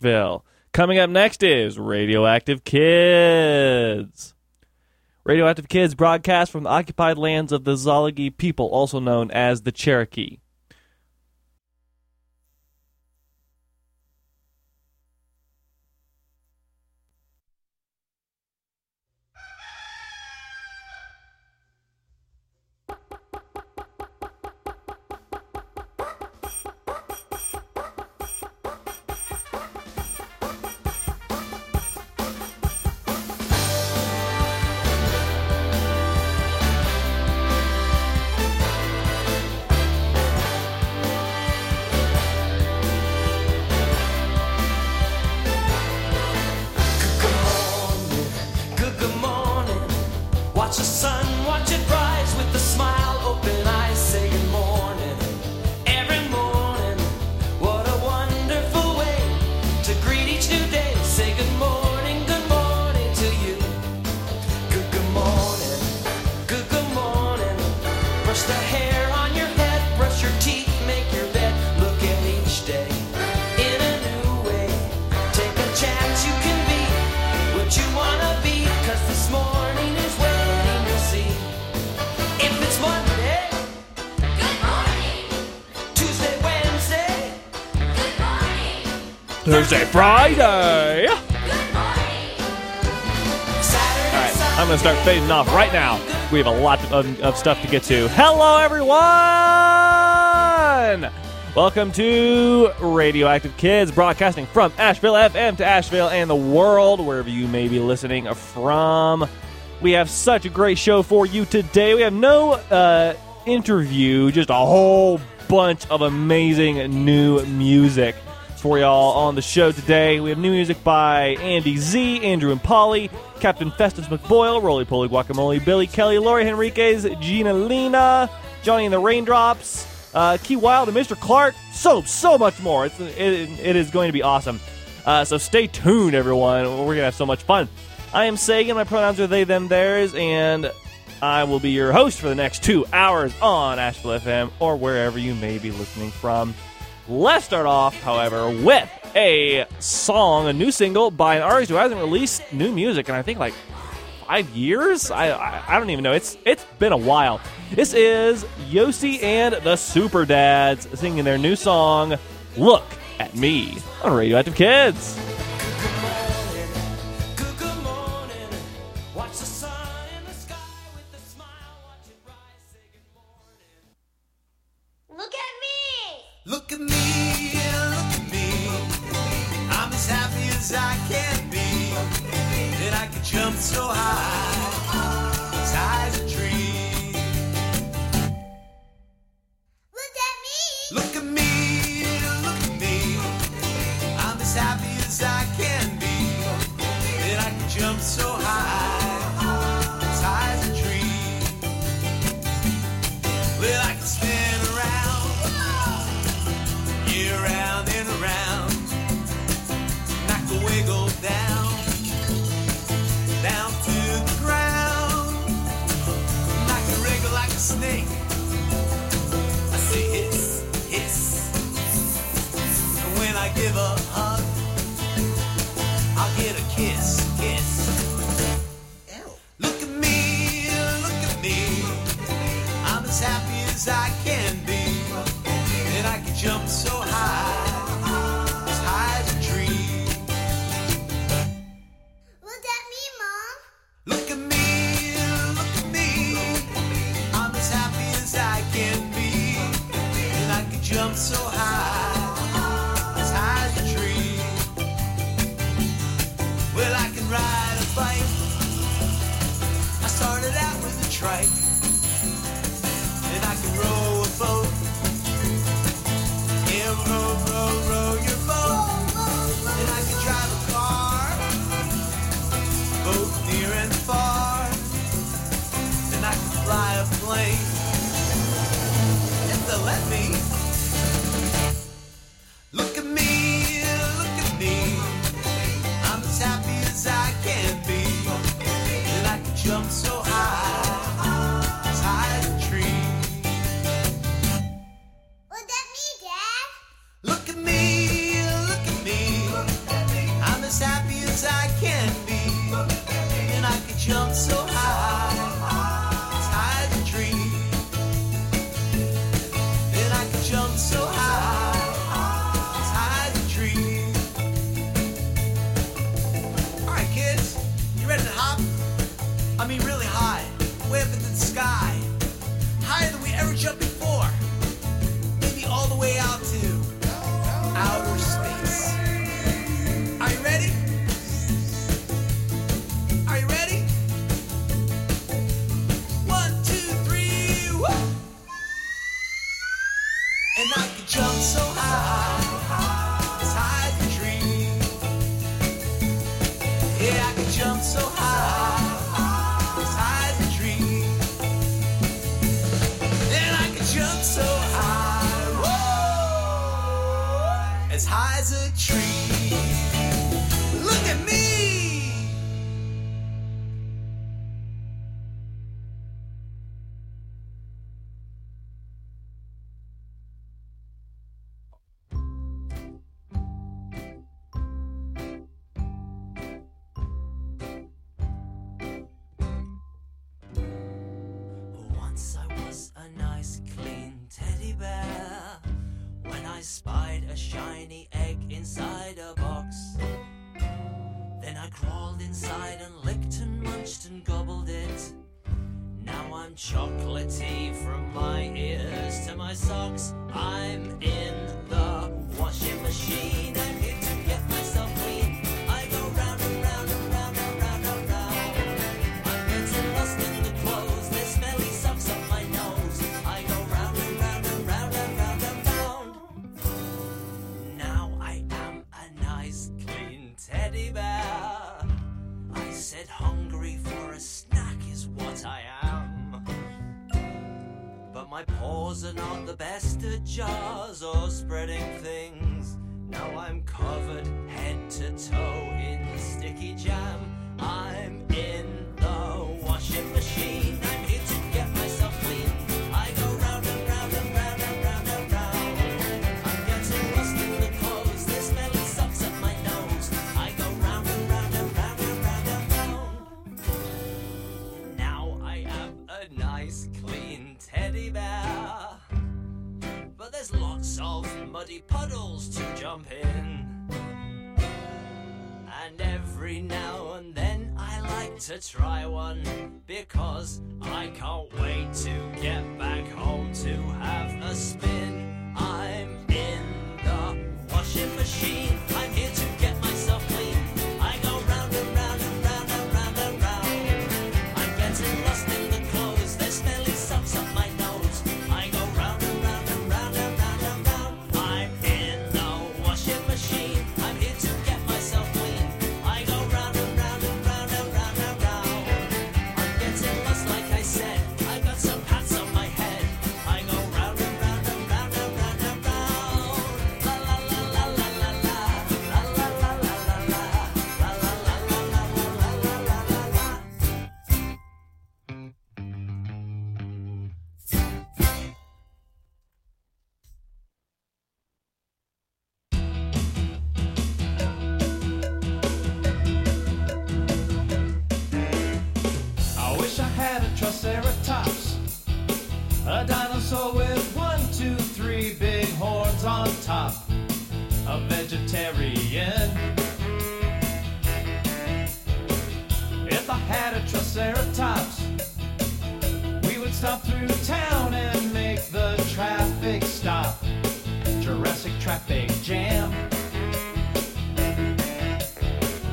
Asheville. Coming up next is Radioactive Kids. Radioactive Kids broadcast from the occupied lands of the Zoligi people, also known as the Cherokee. Thursday, Friday. Good morning. Saturday, all right, I'm gonna start fading off right now. We have a lot of stuff to get to. Hello, everyone. Welcome to Radioactive Kids, broadcasting from Asheville FM to Asheville and the world, wherever you may be listening from. We have such a great show for you today. We have no interview, just a whole bunch of amazing new music for y'all on the show today. We have new music by Andy Z, Andrew and Polly, Captain Festus McBoyle, Rolie Polie Guacamole, Billy Kelly, Lori Henriques, Ginalina, Johnny and the Raindrops, Key Wilde and Mr. Clarke, so much more. It is going to be awesome. So stay tuned, everyone. We're going to have so much fun. I am Sagan. My pronouns are they, them, theirs, and I will be your host for the next 2 hours on Asheville FM or wherever you may be listening from. Let's start off, however, with a song, a new single by an artist who hasn't released new music in, I think, like 5 years? I don't even know. It's been a while. This is Yossi and the Super Dads singing their new song, Look at Me, on Radioactive Kids. Look at me, yeah, look at me, I'm as happy as I can be, and I can jump so high, as high as a tree. Look at me, yeah, look at me, I'm as happy as I can be, and I can jump so high, as high as a tree. Well, I can spin around, around and around, knock the wiggle down, down to the ground, knock the wriggle like a snake, I say hiss, hiss, and when I give a hug, I'll get a kiss, kiss. Ew. Look at me, I'm as happy as I can be, and I can jump so high, as high as a tree. Look at me, Mom. Look at me, I'm as happy as I can be, and I can jump so high, as high as a tree. I mean really high, way up into the sky, higher than we ever jumped before, maybe all the way out to outer space. Are you ready? Are you ready? 1, 2, 3, whoop! And I could jump so high. Jump so high, as high as a tree. And I can jump so high, whoa, as high as a tree. Look at me!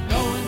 Going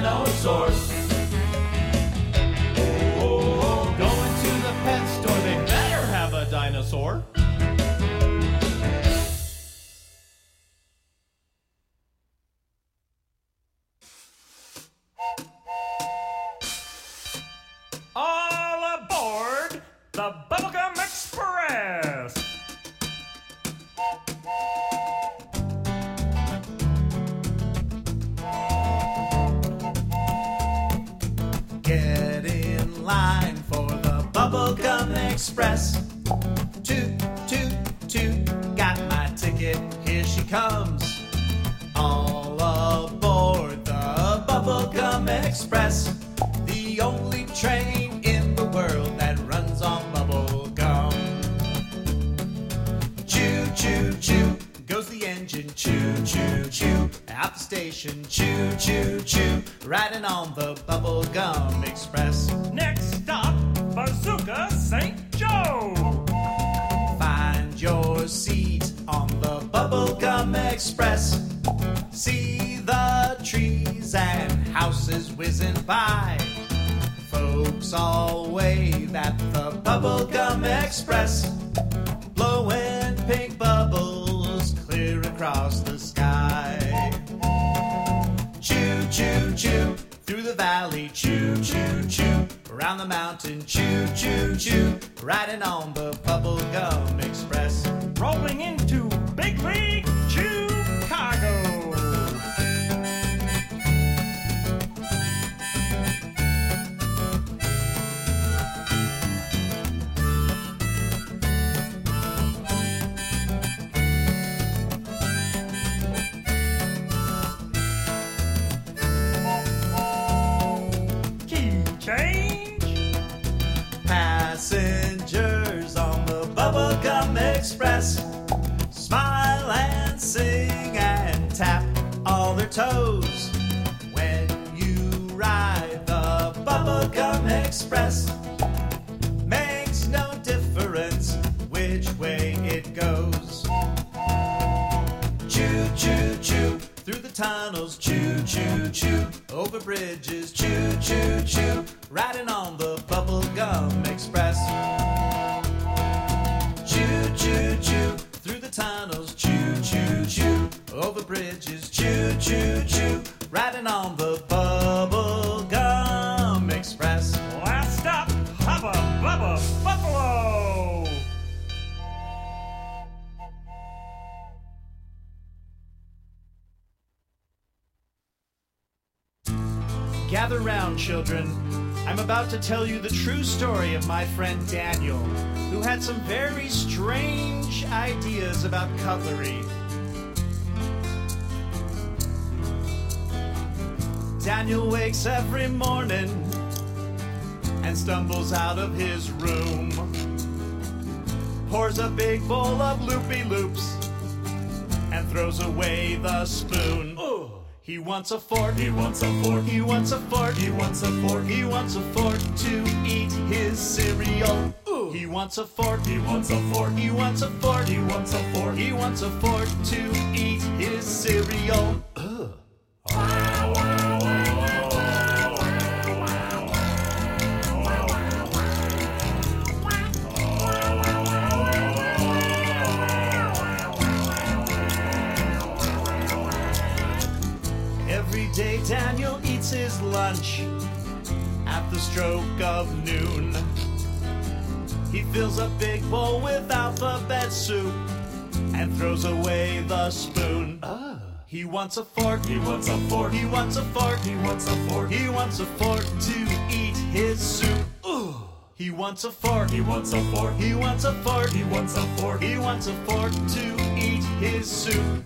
dinosaurs. Oh, oh, oh, going to the pet store, they better have a dinosaur. Express, toot, toot, toot, got my ticket, here she comes. All aboard the Bubblegum Express, the only train in the world that runs on bubblegum. Choo, choo, choo, goes the engine, choo, choo, choo, out the station, choo, choo, choo, riding on the Bubblegum Express. Next stop, Bazooka St. Joe! Find your seat on the Bubblegum Express. See the trees and houses whizzing by. Folks all wave at the Bubblegum Express, blowing pink bubbles clear across the sky. Choo, choo, choo, through the valley, choo, choo, choo, around the mountain, choo, choo, choo, riding on the Bubblegum Express. Rolling into Big League Chicago. Passengers on the Bubblegum Express smile and sing and tap all their toes when you ride the Bubblegum Express. Makes no difference which way it goes. Choo, choo, choo, through the tunnels, choo, choo, choo, over bridges, choo, choo, choo, riding on the Bubblegum Express. Choo, choo, choo, through the tunnels, choo, choo, choo, over bridges, choo, choo, choo, riding on the Bubblegum Express. Last stop, Hubba Bubba Buffalo! Gather round, children. I'm about to tell you the true story of my friend Daniel, who had some very strange ideas about cutlery. Daniel wakes every morning and stumbles out of his room. Pours a big bowl of loopy-loops and throws away the spoon. Ooh. He wants a fork, he wants a fork, he wants a fork, he wants a fork, he wants a fork to eat his cereal. Ooh. He wants a fork, he wants a fork, he wants a fork, he wants a fork, he wants a fork to eat his cereal. Ugh. Every day Daniel eats his lunch at the stroke of noon. He fills a big bowl with alphabet soup and throws away the spoon. He wants a fork, he wants a fork, he wants a fork, he wants a fork, he wants a fork to eat his soup. Ooh. He wants a fork, he wants a fork, he wants a fork, he wants a fork, he wants a fork to eat his soup.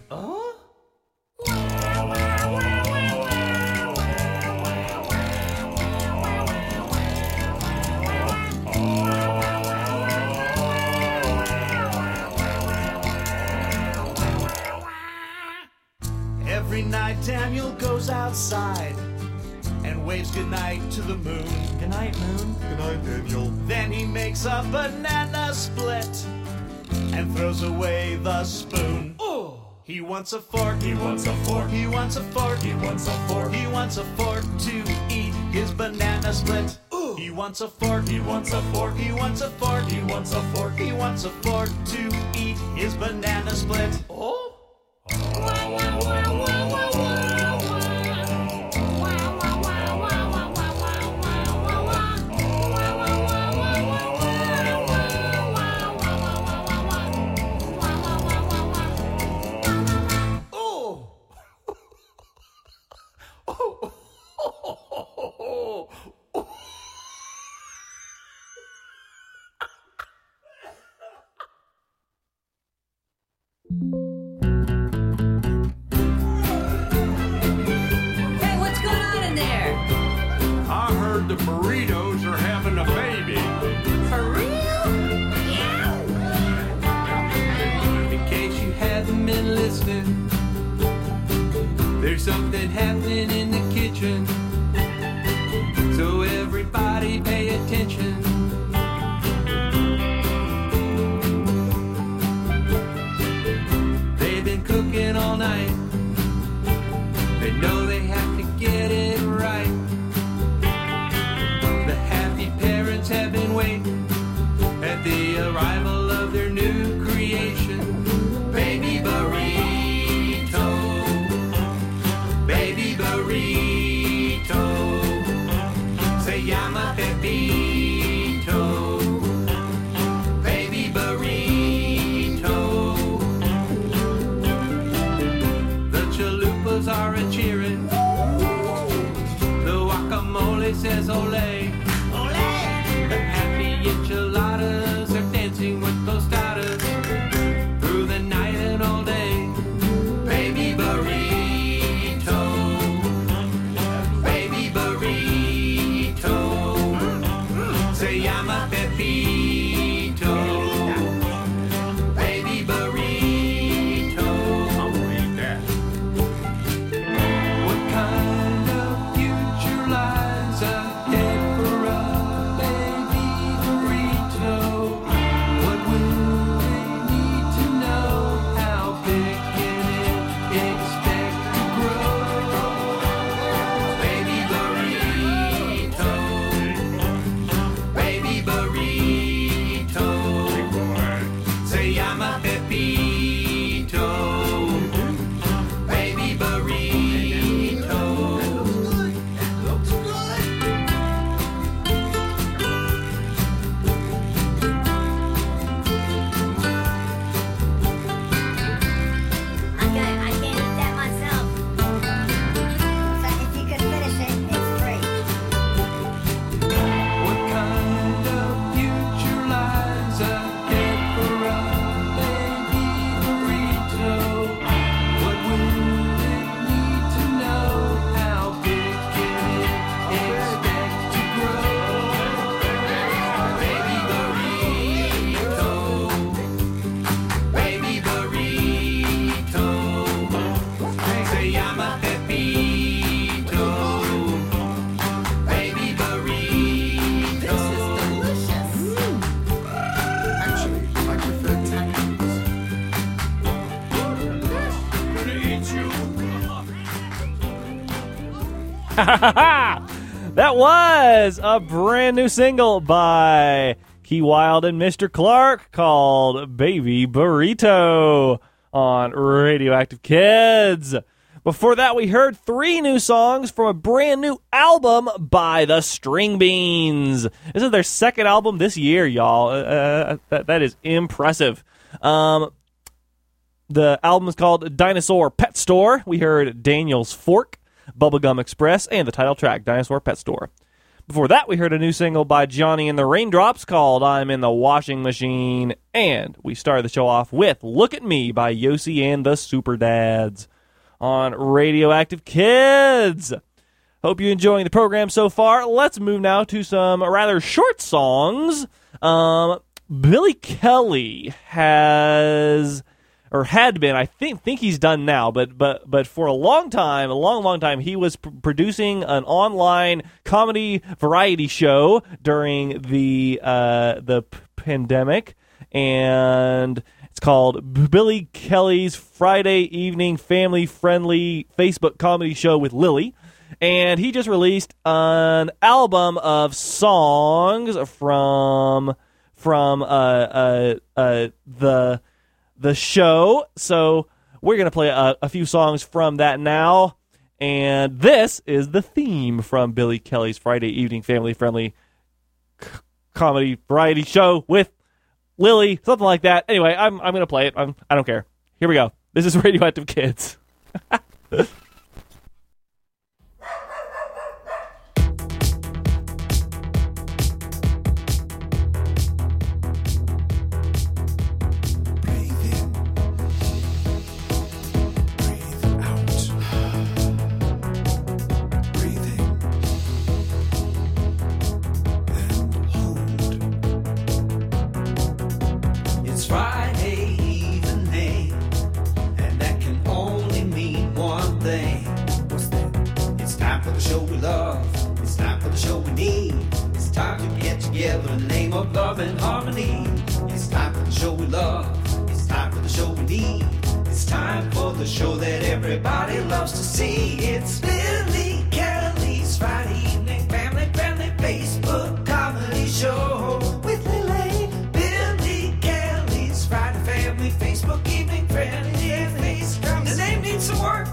Every night Daniel goes outside and waves goodnight to the moon. Goodnight, moon. Goodnight, Daniel. Then he makes a banana split and throws away the spoon. Ooh. He wants a fork. He wants a fork. He wants a fork. He wants a fork. He wants a fork. He wants wants a fork to eat his banana split. Ooh. He wants a fork, he wants a fork, he wants a fork, he wants a fork, he wants a fork to eat his banana split. Oh! That was a brand new single by Key Wilde and Mr. Clarke called Baby Burrito on Radioactive Kids. Before that, we heard three new songs from a brand new album by The String Beans. This is their second album this year, y'all. That is impressive. The album is called Dinosaur Pet Store. We heard Daniel's Fork, Bubblegum Express, and the title track, Dinosaur Pet Store. Before that, we heard a new single by Johnny and the Raindrops called I'm in the Washing Machine. And we started the show off with Look at Me by Yossi and the Super Dads on Radioactive Kids. Hope you're enjoying the program so far. Let's move now to some rather short songs. Billy Kelly has... or had been, I think he's done now, but for a long time, he was producing an online comedy variety show during the pandemic, and it's called Billy Kelly's Friday Evening Family Friendly Facebook Comedy Show with Lily. And he just released an album of songs from the show. So we're going to play a few songs from that now. And this is the theme from Billy Kelly's Friday Evening Family Friendly Comedy Variety Show with Lily, something like that. Anyway, I'm going to play it. I don't care. Here we go. This is Radioactive Kids. Love and harmony. It's time for the show we love. It's time for the show we need. It's time for the show that everybody loves to see. It's Billy Kelly's Friday Evening Family Friendly Facebook Comedy Show with Lily. Billy Kelly's Friday Family Facebook Evening Friendly Face. The name needs some work.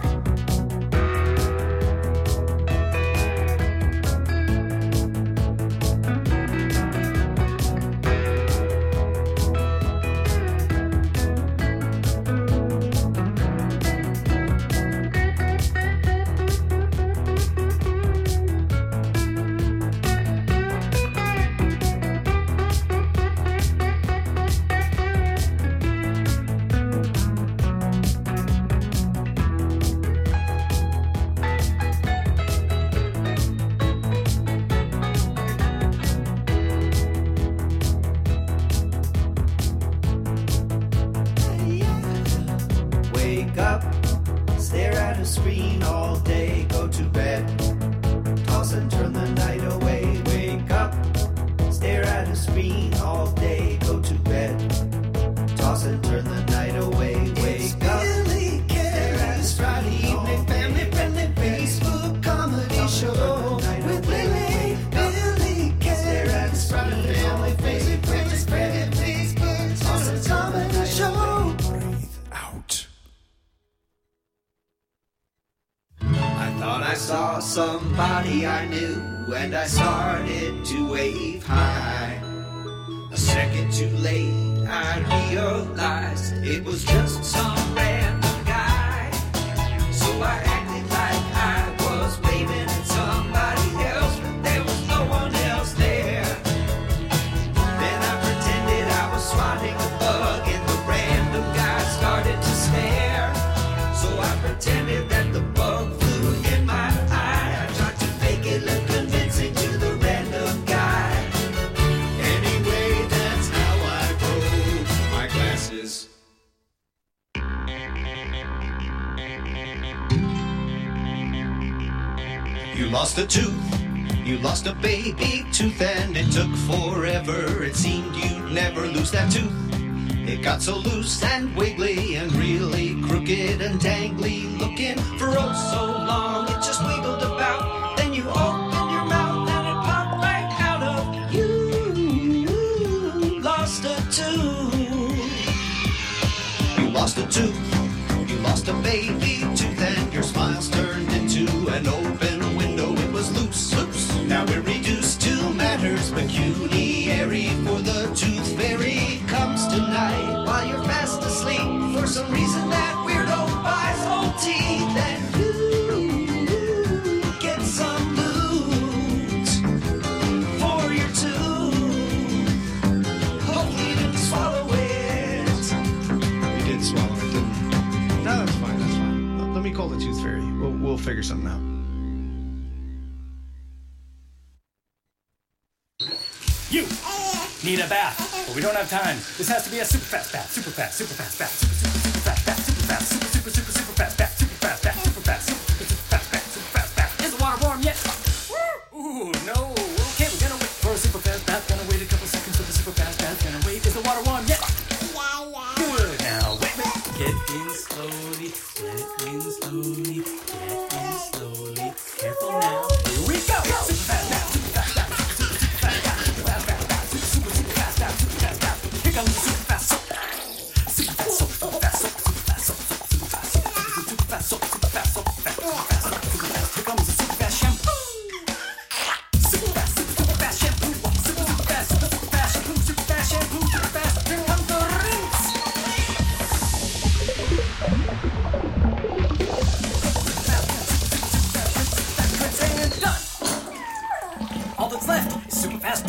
Somebody I knew, and I started to wave high. A second too late, I realized it was just some random guy. So I acted like I was waving at somebody else, but there was no one else there. Then I pretended I was swatting a bug, and the random guy started to stare. So I pretended that the bug flew in my eye. You lost a tooth, you lost a baby tooth, and it took forever. It seemed you'd never lose that tooth. It got so loose and wiggly and really crooked and tangly looking. For oh so long it just wiggled about. Then you opened your mouth and it popped back out of you. You lost a tooth. You lost a tooth, you lost a baby tooth, and your smiles turned into an open. Now we're reduced to matters pecuniary, for the tooth fairy comes tonight while you're fast asleep. For some reason that weirdo buys old teeth, and you get some loot for your tooth. Hopefully you didn't swallow it. You did swallow it, didn't you? No, that's fine, that's fine. Let me call the tooth fairy. We'll figure something out. Need a bath, but we don't have time. This has to be a super fast bath, super fast, super fast bath, super super super fast bath, super fast, super super super super fast bath, super fast bath, super fast, super fast bath, super fast bath. Is the water warm yet? Ooh, no. Okay, we're gonna wait for a super fast bath. Gonna wait a couple seconds for the super fast bath. Gonna wait. Is the water warm yet? Good. Now wait. Get in slowly. Get in slowly. Get in slowly. Careful.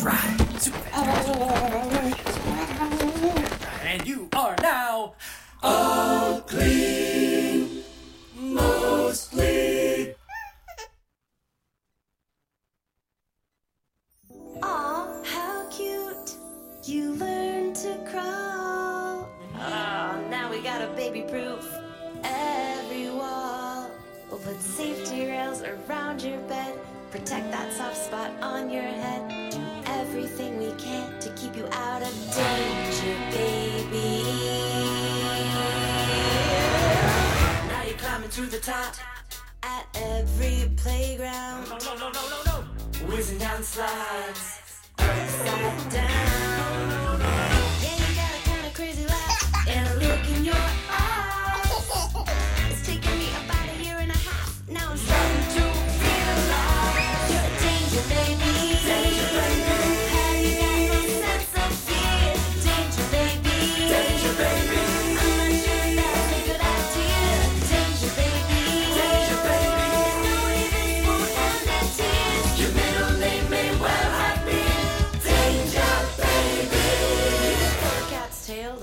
fast, ride super fast. And you are now all clean, mostly. Aw, how cute. You learned to crawl. Oh, now we got a baby-proof every wall. We'll put safety rails around your bed. Protect that soft spot on your head. Do everything we can to keep you out of danger, baby. Now you're climbing to the top at every playground. No. Whizzing down slides, upside down. Yeah, you got a kind of crazy laugh and a look in your eyes. It's taken me about a year and a half. Now I'm starting to realize you're a danger, baby. Danger, baby. How you got no sense of fear? Danger, baby. Danger, baby. I'm not sure that's a good idea. Danger, baby. Danger, baby.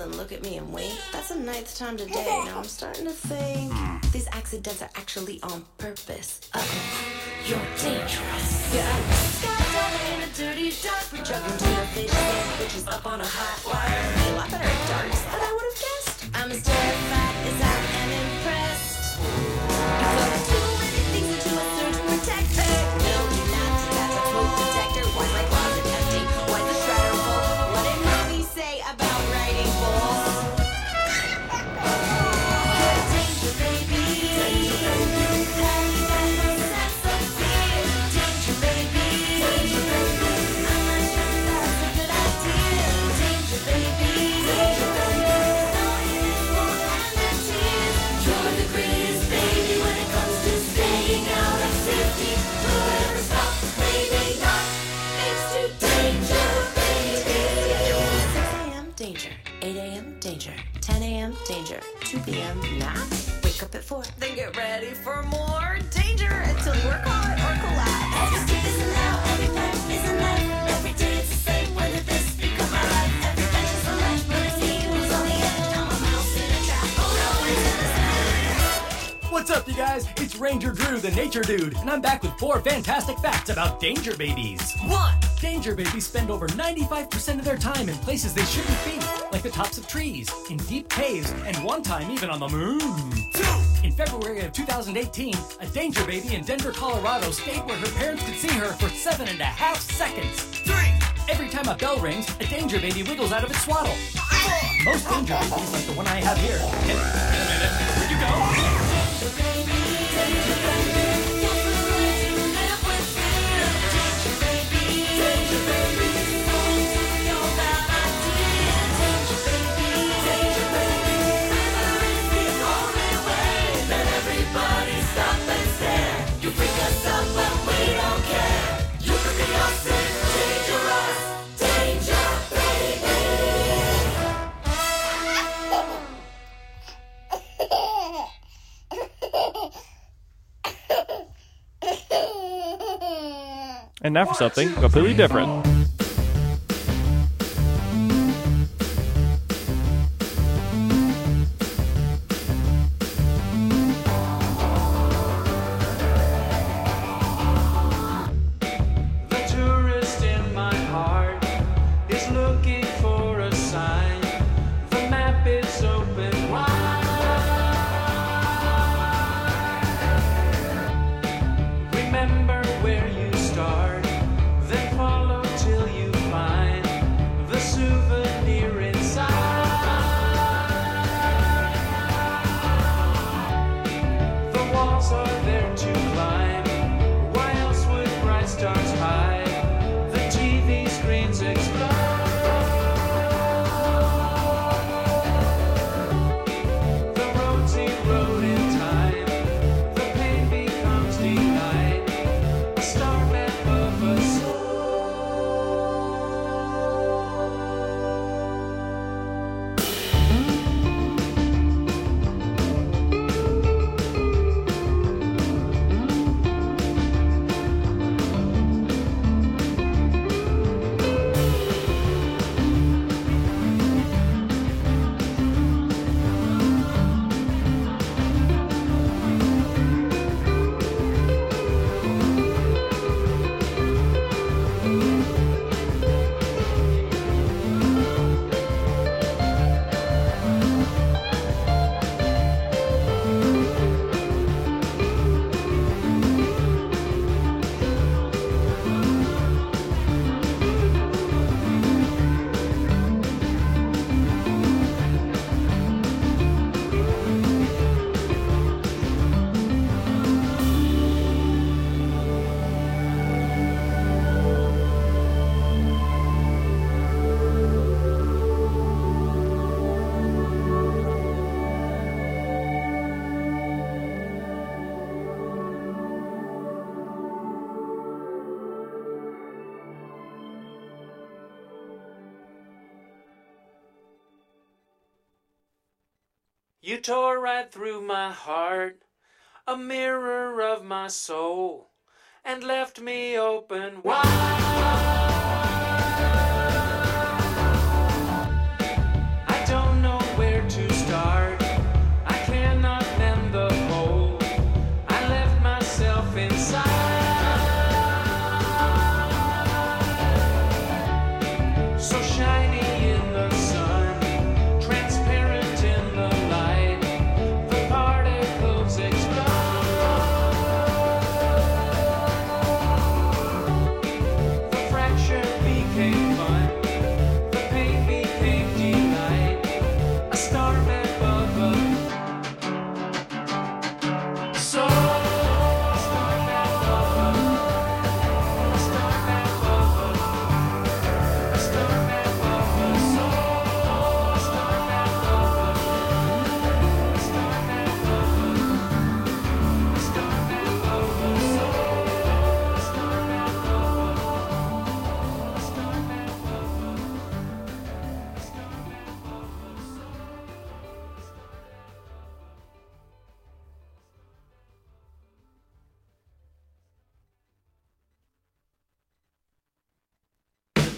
And look at me and wink. That's the ninth time today. Now I'm starting to think these accidents are actually on purpose. You're dangerous. Yeah, skydiving in a dirty dark. We're jumping to your face, bitches up on a hot wire. A lot better at darts than I would have guessed. I'm as terrified as I am impressed. Before I do anything, I do a search and protect. No, you're not. That's a cold detector. Why's my closet empty? Why's the shredder full? What did mommy say about writing? Danger. 8 a.m. danger. 10 a.m. danger. 2 p.m. nap. Wake up at 4. Then get ready for more danger until we're caught or collide. Every step is an hour. Every night is a night. Every day it's the same. When did this become my life? Every bench is a life. When it's me who's on the edge. I'm a mouse in a trap. Oh no, it's in a snap. What's up, you guys? It's Ranger Drew, the Nature Dude, and I'm back with 4 fantastic facts about danger babies. 1. Danger babies spend over 95% of their time in places they shouldn't be, like the tops of trees, in deep caves, and one time even on the moon. 2. In February of 2018, a danger baby in Denver, Colorado stayed where her parents could see her for 7.5 seconds. 3. Every time a bell rings, a danger baby wiggles out of its swaddle. 4. Most danger babies, like the one I have here, can... Where'd you go? Danger baby, danger baby, don't you live with fear. Danger baby. Danger baby, don't know about my dear. Danger baby, murder is the only way. Let everybody stop and stare. You freak us up but we don't care. You could be us and dangerous. Danger baby. And now for something completely different. Remember where you start, then follow to You tore right through my heart, a mirror of my soul, and left me open wide.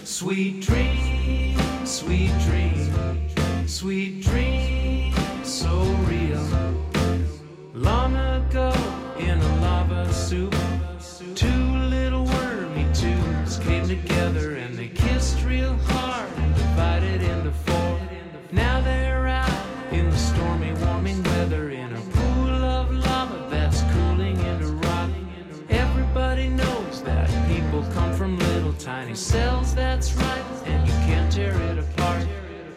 Sweet dream, sweet dream, sweet dream, so real. Long ago in a lava soup, two little wormy tubes came together and they kissed real hard and divided into four. Now they're out in the stormy, warming weather in a pool of lava that's cooling into rock. Everybody knows that people come from tiny cells, that's right, and you can't tear it apart.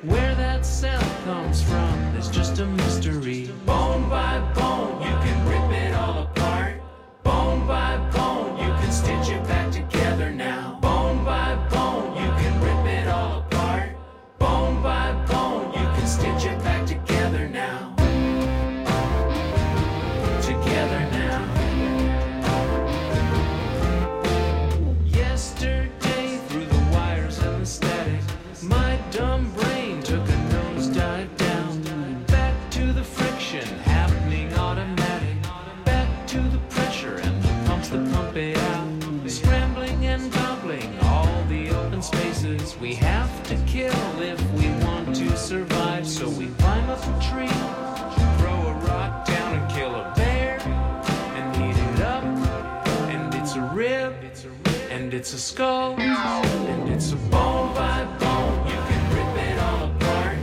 Where that cell comes from is just a mystery. Bone by bone, you can rip it all apart. Bone by bone, you can stitch it back together now. Bone by bone, you can rip it all apart. Bone by bone, you can stitch it back together now. Together now. We have to kill if we want to survive, so we climb up a tree, throw a rock down and kill a bear, and eat it up, and it's a rib, and it's a skull, and it's a bone by bone, you can rip it all apart,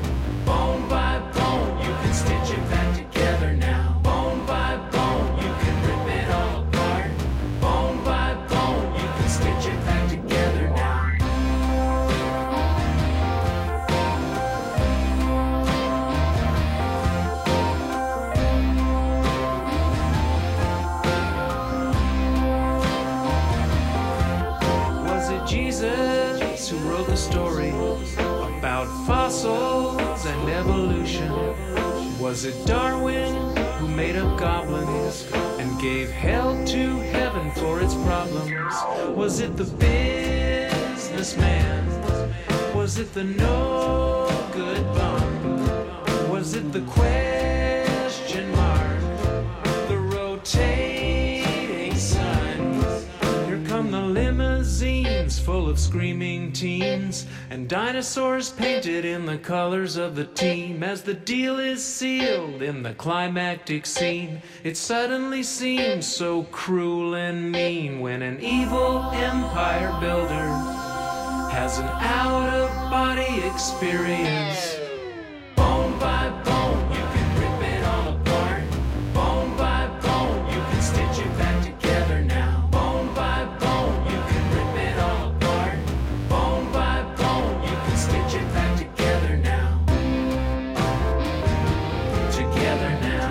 bone by bone, you can stitch it back together now, bone by bone, you can rip it all apart, bone by bone, you can stitch it back together now. Who wrote the story about fossils and evolution? Was it Darwin who made up goblins and gave hell to heaven for its problems? Was it the businessman? Was it the no-good bum? Was it the question mark? The rotating sun? Here come the limousines full of screaming teens and dinosaurs painted in the colors of the team. As the deal is sealed in the climactic scene, it suddenly seems so cruel and mean when an evil empire builder has an out-of-body experience. Bone by bone, you can rip it all apart. Bone by bone, you can stitch it back together now. Bone by bone, you can rip it all apart. Together now.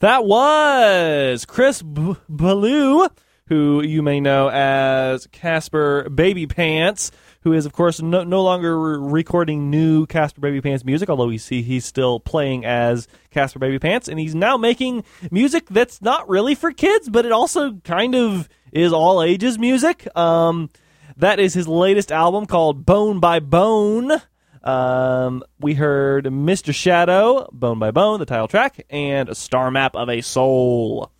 That was Chris B Ballew, who you may know as Casper Baby Pants, who is, of course, no longer recording new Casper Baby Pants music, although we see he's still playing as Casper Baby Pants, and he's now making music that's not really for kids, but it also kind of is all ages music. That is his latest album called Bone by Bone. We heard Mr. Shadow, Bone by Bone, the title track, and A Star Map of a Soul.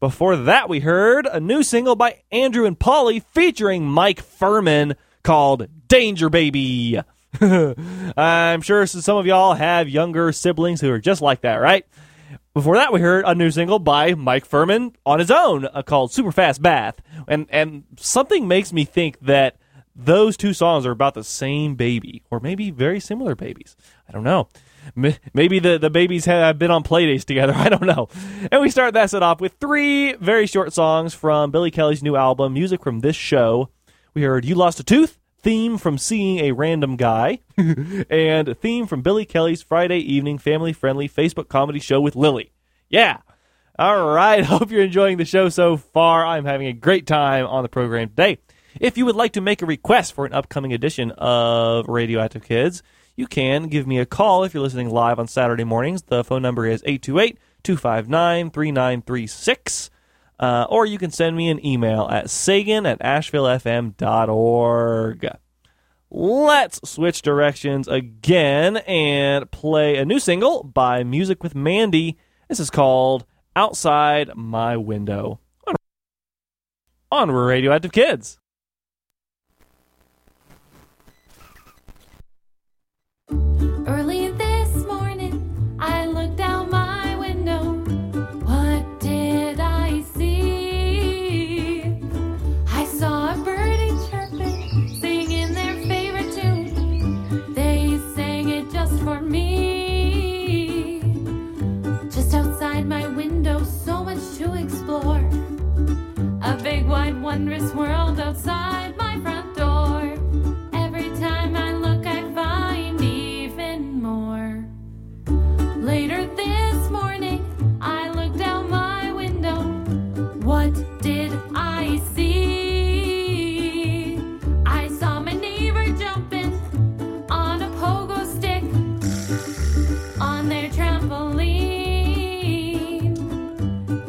Before that, we heard a new single by Andrew and Polly featuring Mike Phirman called Danger Baby. I'm sure some of y'all have younger siblings who are just like that, right? Before that, we heard a new single by Mike Phirman on his own called Super Fast Bath. And something makes me think that those two songs are about the same baby, or maybe very similar babies. I don't know. Maybe the babies have been on play dates together. I don't know. And we start that set off with three very short songs from Billy Kelly's new album, Music from This Show. We heard You Lost a Tooth, theme from Seeing a Random Guy, and a theme from Billy Kelly's Friday Evening Family Friendly Facebook Comedy Show with Lily. Yeah. All right. Hope you're enjoying the show so far. I'm having a great time on the program today. If you would like to make a request for an upcoming edition of Radioactive Kids, you can give me a call if you're listening live on Saturday mornings. The phone number is 828-259-3936. Or you can send me an email at sagan@ashevillefm.org. Let's switch directions again and play a new single by Music with Mandy. This is called Outside My Window on Radioactive Kids. Early this morning, I looked out my window. What did I see? I saw a birdie chirping, singing their favorite tune. They sang it just for me. Just outside my window, so much to explore. A big, wide, wondrous world outside my front door. Every time I look, I find even more. Later this morning, I looked out my window. What did I see? I saw my neighbor jumping on a pogo stick on their trampoline.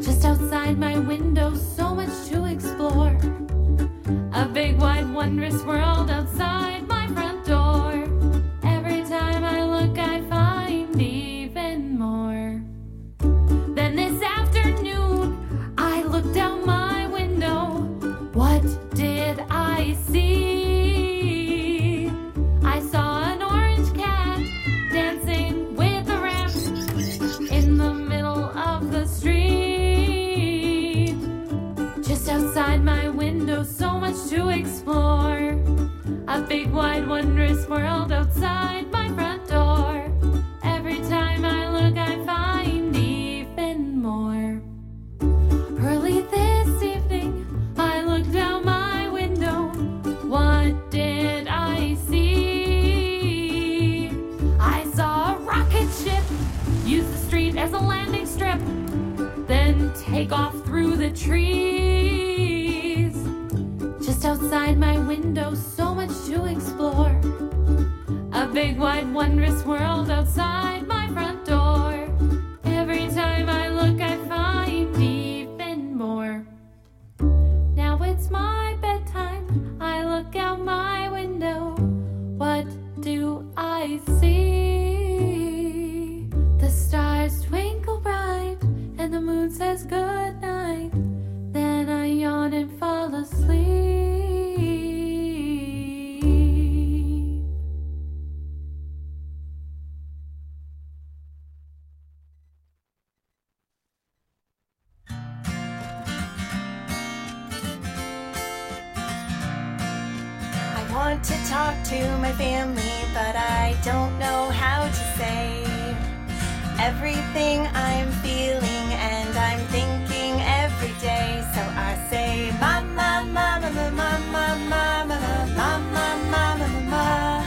Just outside my window, so much to explore. big, wide, wondrous world outside my front door. Every time I look, I find even more. Early this evening, I looked out my window. What did I see? I saw a rocket ship use the street as a landing strip, then take off through the trees. Just outside my window, so much to explore. A big, wide, wondrous world outside my front door. Every time I look, I find even more. Now it's my bedtime, I look out my window. What do I see? The stars twinkle bright, and the moon says good night. Then I yawn and fall asleep. I want to talk to my family, but I don't know how to say everything I'm feeling and I'm thinking every day. So I say, mama, mama, mama, mama, mama, mama, mama, mama,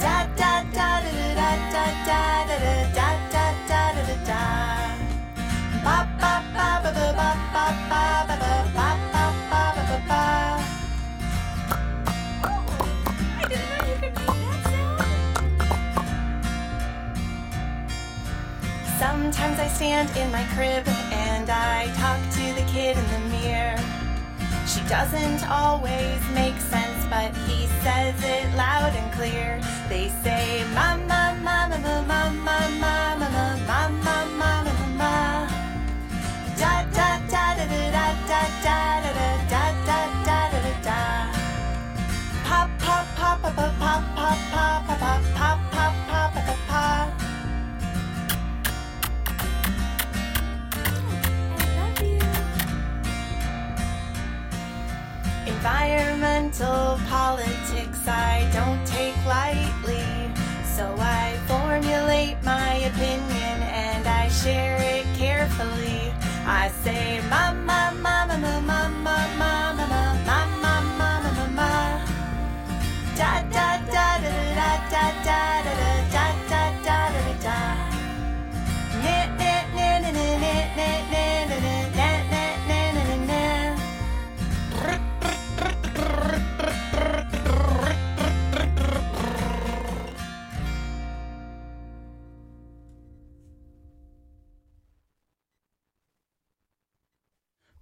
da da da da da da da da da da da da da da, ba ba ba ba ba ba ba ba ba ba ba ba ba. I didn't know you could make that sound. Sometimes I stand in my crib and I talk to the kid in the mirror. She doesn't always make sense, but he says it loud and clear. They say, mama, mama, mama, mama, mama, mama, mama, mama, da da da da da da da da da da da da da, pop pop pop pop pop pop pop pop pop pop pop pop pop pop. Environmental politics I don't take lightly, so I formulate my opinion and I share it carefully. I say, mama, mama, mama, mama, mama, mama, mama, mama, da da da da da da da da da da da da da, ne ne ne ne ne ne ne ne ne.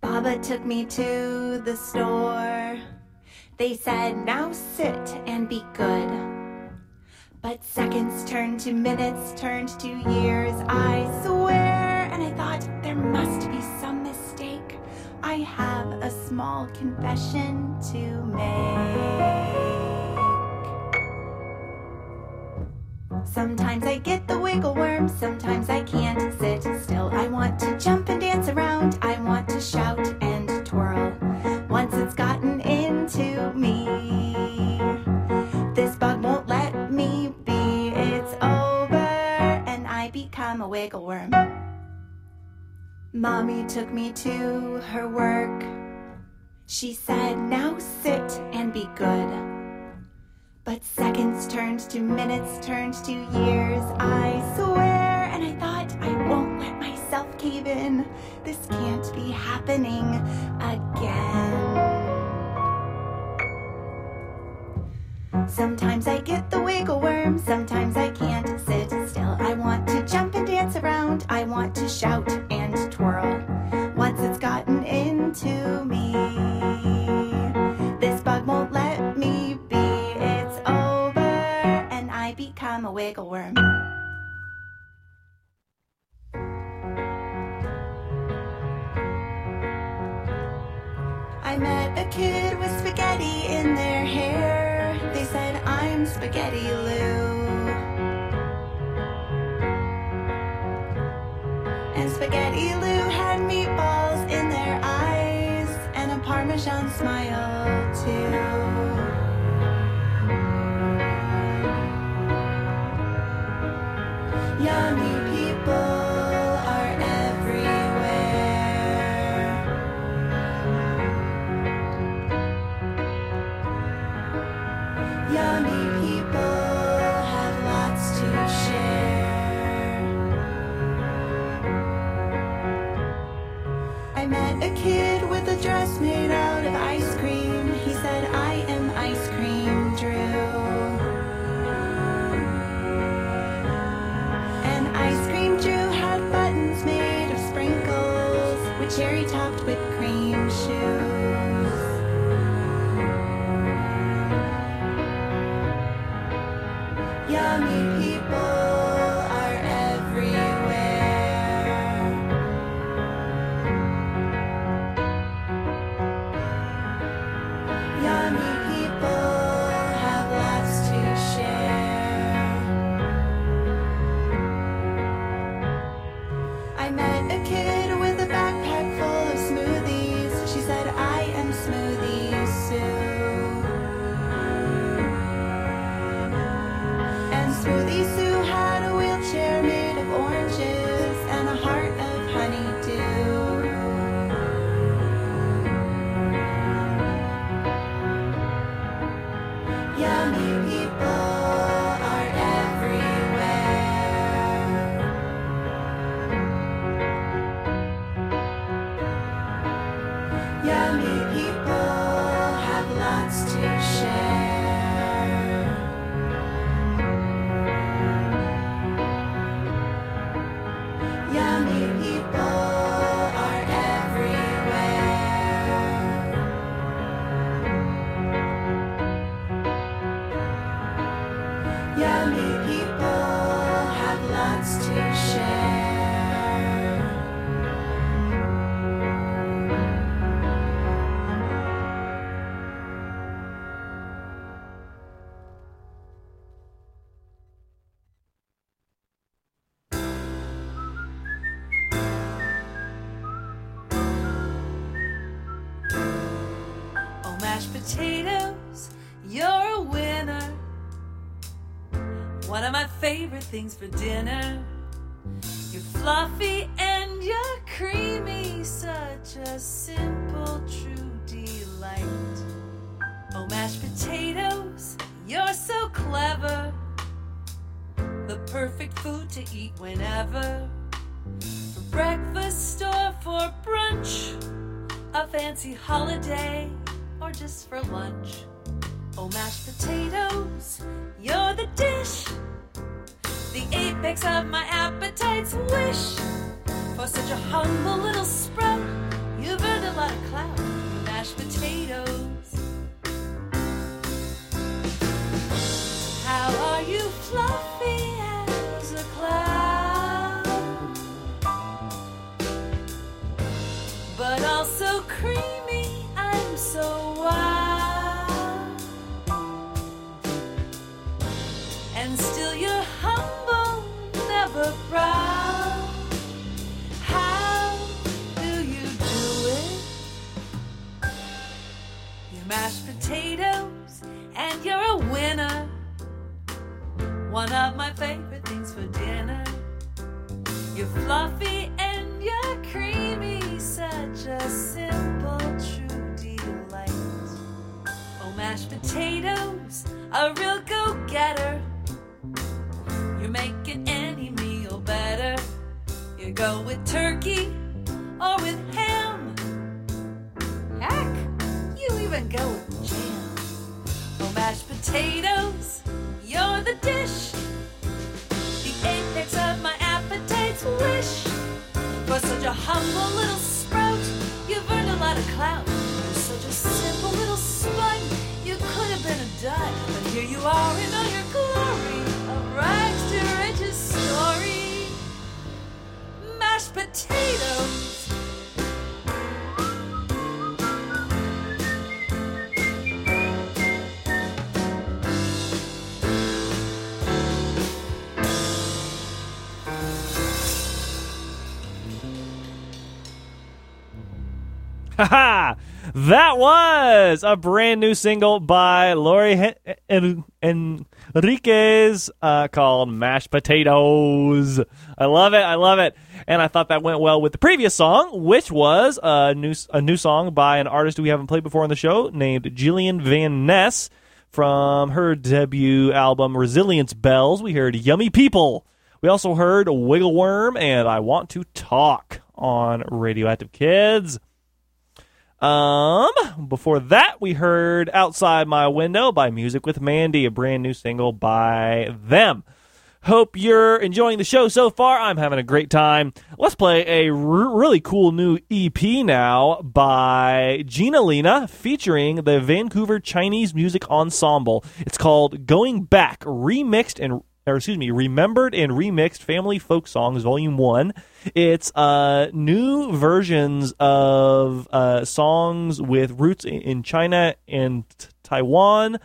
Baba took me to the store. They said, now sit and be good. But seconds turned to minutes, turned to years, I swear. And I thought, there must be some mistake. I have a small confession to make. Sometimes I get the wiggle worm, sometimes I can't sit still. I want to jump and dance around, I want to shout and twirl. Once it's gotten into me, this bug won't let me be. It's over and I become a wiggle worm. Mommy took me to her work. She said, now sit and be good. But seconds turned to minutes, turned to years, I swear. And I thought, I won't let myself cave in. This can't be happening again. Sometimes I get the wiggle worm, sometimes I can't sit still. I want to jump and dance around, I want to shout and twirl. Once it's gotten into me, this bug won't let me be. It's over and I become a wiggle worm. I met a kid with spaghetti in their hair. They said, I'm Spaghetti Lou. And Spaghetti Lou had meatballs in their eyes and a Parmesan smile too. met a kid with a dress made out of ice cream. He said, I am Ice Cream Drew. And Ice Cream Drew had buttons made of sprinkles with cherry-topped whipped cream shoes. Yummy people are everywhere. Yummy people have lots to share. I met a kid with a backpack full of smoothies. She said, I am Smoothie Sue. Smoothie Sue had a wheelchair made of oranges and a heart of honeydew. Yummy people are everywhere. Yummy people have lots to share. Potatoes, you're a winner. One of my favorite things for dinner. You're fluffy and you're creamy, such a simple, true delight. Oh, mashed potatoes, you're so clever. The perfect food to eat whenever. For breakfast or for brunch, a fancy holiday, or just for lunch. Oh, mashed potatoes, you're the dish, the apex of my appetite's wish. For such a humble little sprout, you've earned a lot of clout. Oh, mashed potatoes, how are you fluffy as a cloud, but also creamy. I'm so wild, and still you're humble, never proud. How do you do it? You're mashed potatoes, and you're a winner. One of my favorite things for dinner. You're fluffy and you're creamy, such a simple truth. Mashed potatoes, a real go-getter. You're making any meal better. You go with turkey or with ham. Heck, you even go with jam. Oh, mashed potatoes, you're the dish, the apex of my appetite's wish. For such a humble little sprout, you've earned a lot of clout. For such a simple little spun, you could have been a dud, but here you are in all your glory, a rags to riches story. Mashed potatoes. Ha-ha! That was a brand new single by Lori Henriques called Mashed Potatoes. I love it. And I thought that went well with the previous song, which was a new song by an artist we haven't played before on the show named Gillian Van Ness. From her debut album, Resilience Bells, we heard Yummy People, We also heard Wiggle Worm and I Want to Talk on Radioactive Kids. Before that, we heard Outside My Window by Music with Mandy, a brand new single by them. Hope you're enjoying the show so far. I'm having a great time. Let's play a really cool new EP now by Ginalina featuring the Vancouver Chinese Music Ensemble. It's called Going Back, Remembered and Remixed Family Folk Songs Volume 1. It's new versions of songs with roots in China and Taiwan,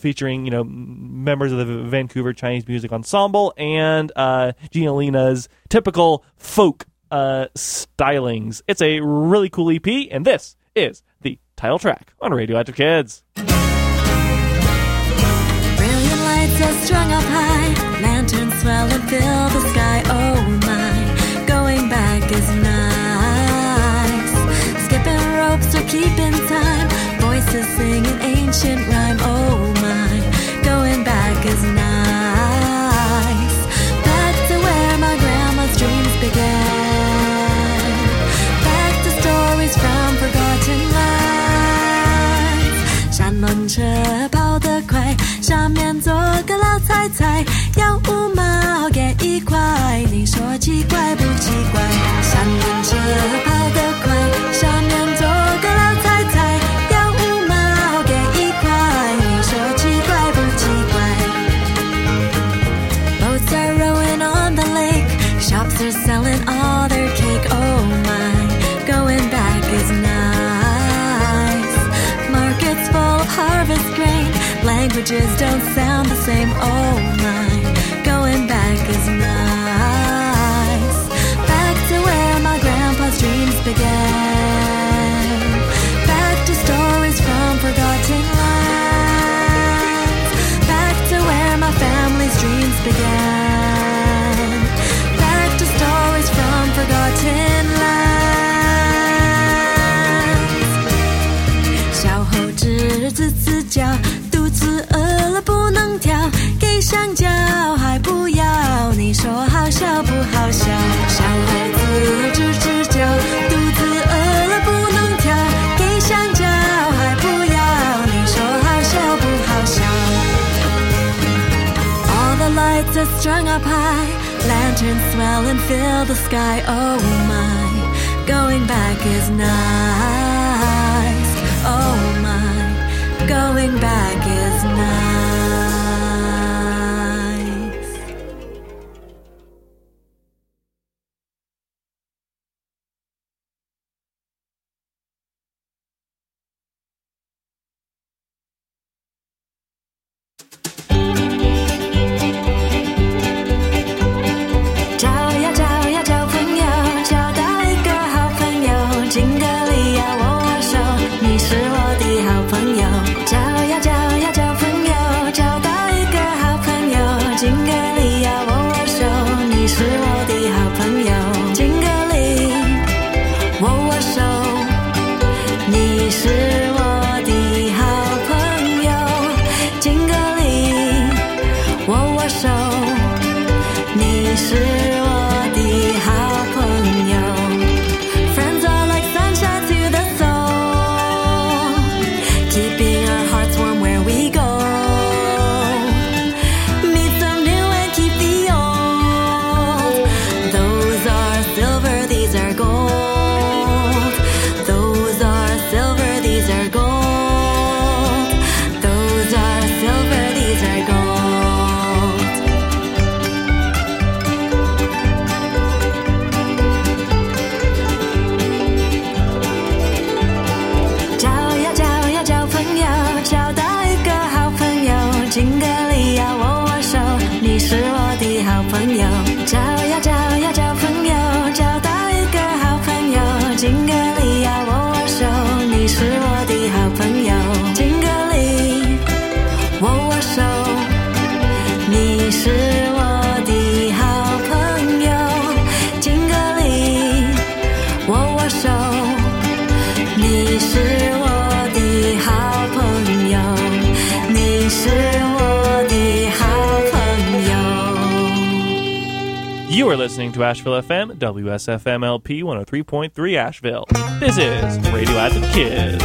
featuring, you know, members of the Vancouver Chinese Music Ensemble and Ginalina's typical folk stylings. It's a really cool EP, and this is the title track on Radioactive Kids. Brilliant lights are strung up high, lanterns swell and fill the sky. Oh my, going back is nice. Skipping ropes or keeping time. Voices sing an ancient rhyme. Oh my, going back is nice. Back to where my grandma's dreams began. Back to stories from forgotten lands. 山门车跑得快， 上面做个老太太， 要5毛给1块， 你说奇怪不奇怪？ 山门车跑得快， 上面做个老太太， shops are selling all their cake. Oh my, going back is nice. Markets full of harvest grain, languages don't sound the same. Oh my, going back is nice. Back to where my grandpa's dreams began. Back to stories from forgotten lands. Back to where my family's dreams began. Stories from forgotten lands. 小猴子吱吱叫， 肚子饿了不能跳， 给香蕉还不要， 你说好笑不好笑？ 小猴子吱吱叫， 肚子饿了不能跳， 给香蕉还不要， 你说好笑不好笑？ All the lights are strung up high, lanterns swell and fill the sky. Oh my, going back is nice. Oh my, going back is nice. Jingle You are listening to Asheville FM, WSFMLP 103.3 Asheville. This is Radioactive Kids.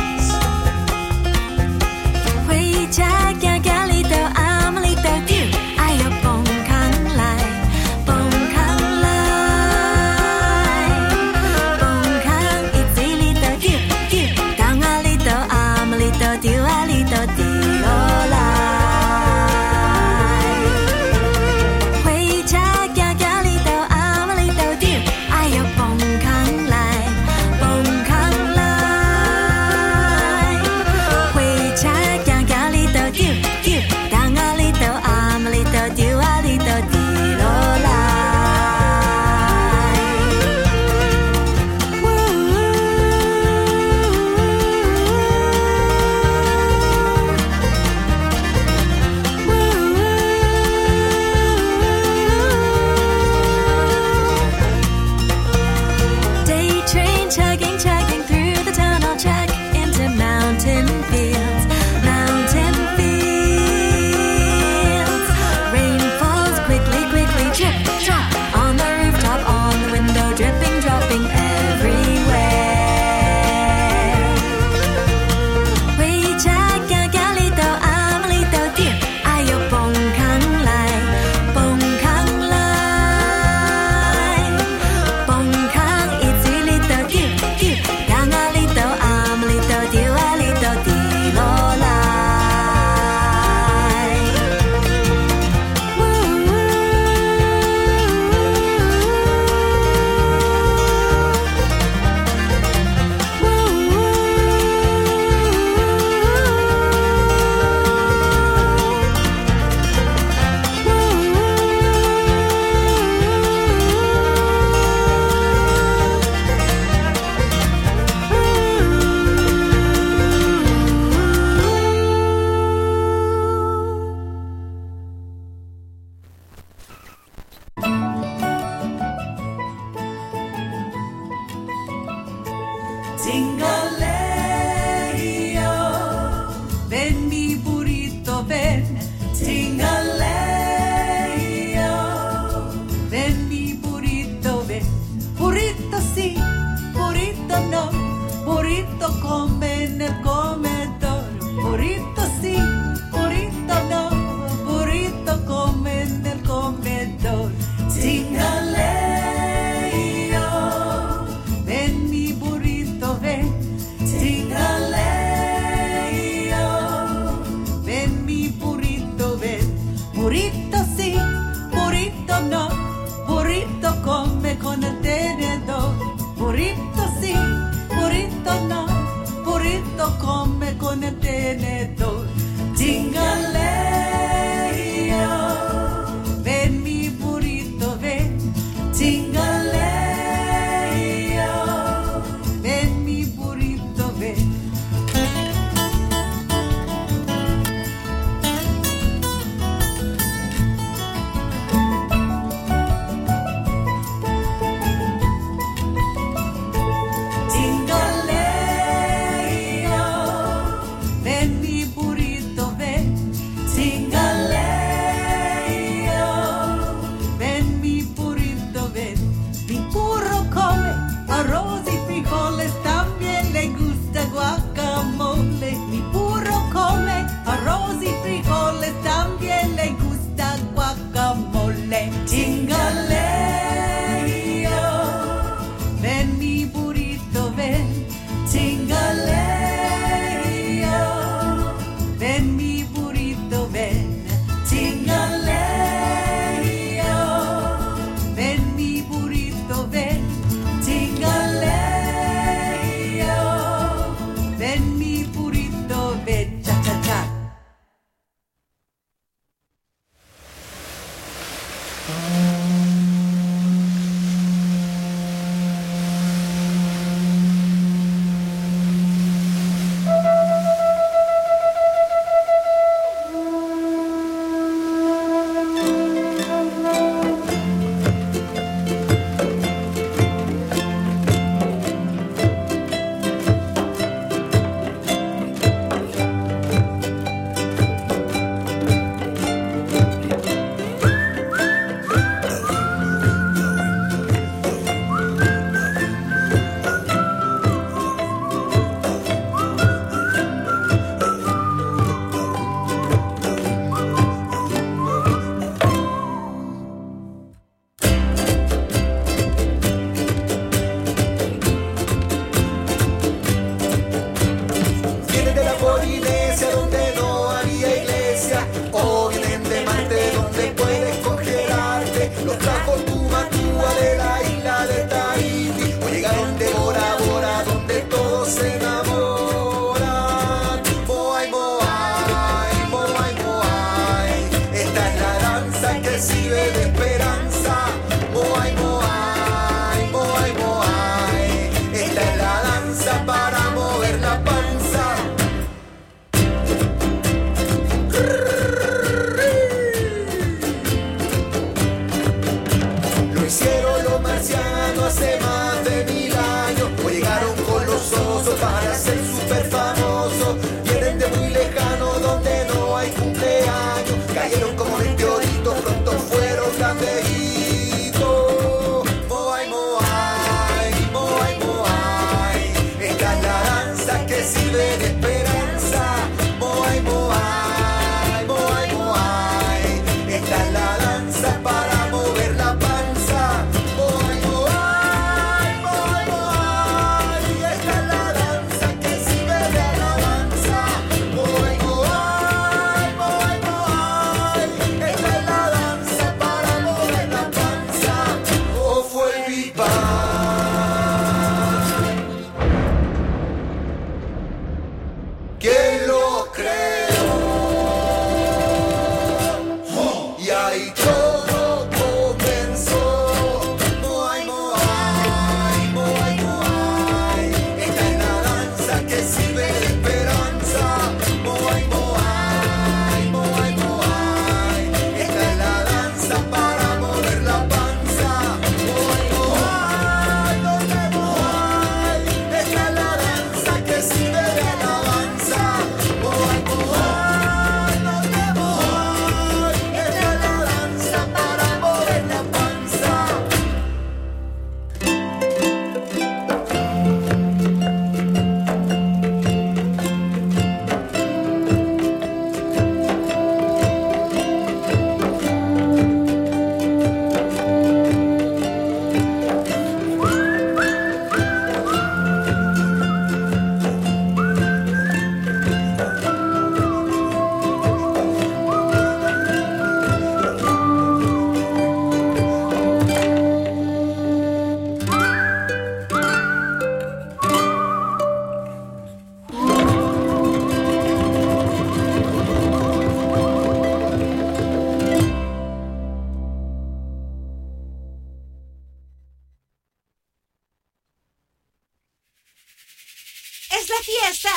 es la fiesta.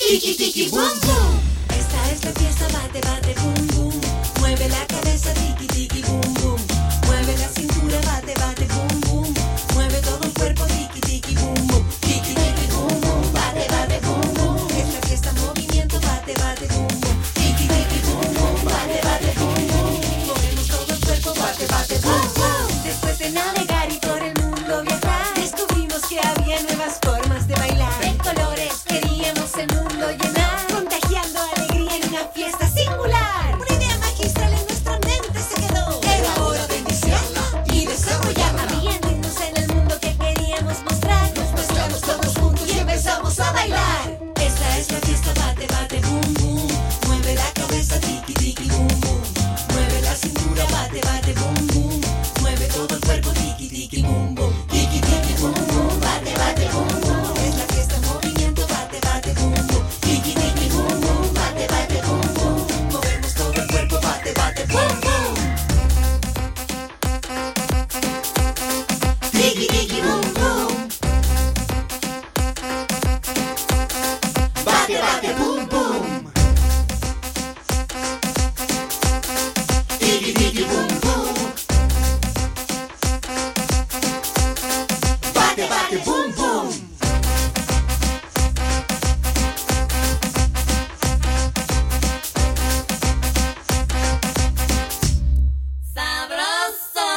Tiki, tiki, boom, boom. Esta es la fiesta, bate, bate, boom, boom. Mueve la cabeza, tiki, tiki, boom, boom. Mueve la cintura, bate, bate, boom, boom. Mueve todo el cuerpo, tiki, tiki, boom, boom. Tiki, tiki, boom, boom, bate, bate, boom, boom. Es la fiesta, movimiento, bate, bate, boom, boom. Tiki, tiki, boom, boom, bate, bate, boom, boom. Movemos todo el cuerpo, bate, bate, boom, boom. Después de navegar y por el mundo viajar, descubrimos que había nuevas formas de bailar. De colores queríamos el mundo llenar, contagiando alegría en una fiesta singular. Una idea magistral en nuestra mente se quedó. Era hora de iniciarla y desarrollarla. Había ritmos en el mundo que queríamos mostrar. Nos mezclamos todos juntos y empezamos a bailar. Esta es la fiesta, bate, bate, boom, boom. Mueve la cabeza, tiki, tiki, boom, boom. Mueve la cintura, bate, bate, boom, boom. Mueve todo el cuerpo, tiki, tiki, boom, boom. Tiki, tiki, boom, boom, bate, bate, boom, boom. Es la fiesta, movimiento, bate, bate, boom, boom. Tiki, tiki, boom, boom, bate, bate, boom, boom. Movemos todo el cuerpo, bate, bate, boom, boom. Tiki, tiki, boom, boom. Bate, bate, boom, boom. Tiki, tiki, boom, boom. Bate, bate, boom, boom. Sabroso.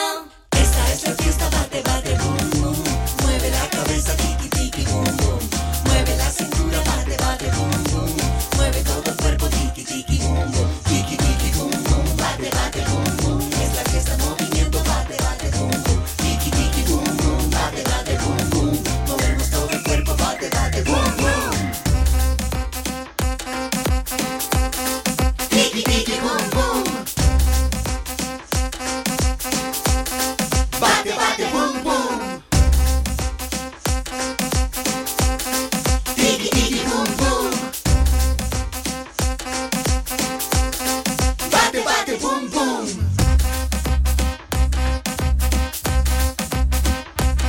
Esta es la fiesta, bate, bate, boom, boom. Mueve la cabeza, tiki, tiki, boom, boom. Mueve la cintura, bate, bate, boom, boom. Mueve todo el cuerpo, tiki, tiki, boom, boom. Tiki, tiki, boom, boom, bate, bate, boom, boom. Es la fiesta, movimiento, bate, bate, boom, boom. Tiki, tiki, boom, boom, bate, bate, boom, boom. Movemos todo el cuerpo, bate, bate, boom, boom. Tiki, tiki, boom, boom. Bate, bate, boom, boom. Tiki, tiki, boom, boom. Bate, bate, boom, boom.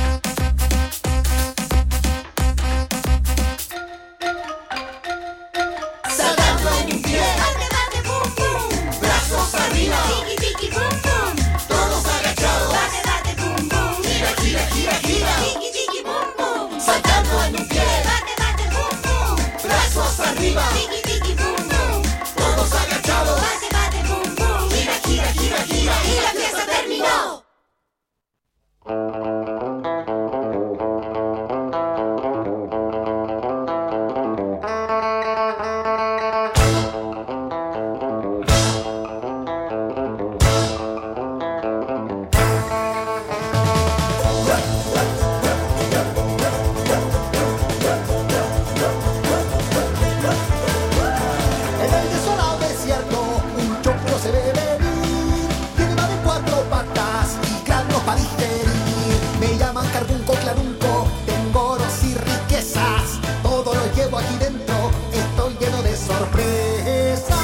Saltando en un pie, bate, bate, boom, boom. Brazos arriba, Tiki, tiki, boom, boom. todos agachados. Bate, bate, boom, boom. Gira, gira, gira, gira. Tiki, tiki, boom, boom. Saltando en un pie, Bate, bate, boom, boom. brazos arriba, Tiki, tiki, boom, boom. todos agachados. Bate, bate, boom, boom. Gira, gira, gira, gira. Y la fiesta terminó. En el desolado desierto un choclo se ve venir. Tiene más de cuatro patas y granos para digerir. Me llaman carbunco, clarunco, tengo oros y riquezas. Todo lo llevo aquí dentro, estoy lleno de sorpresas.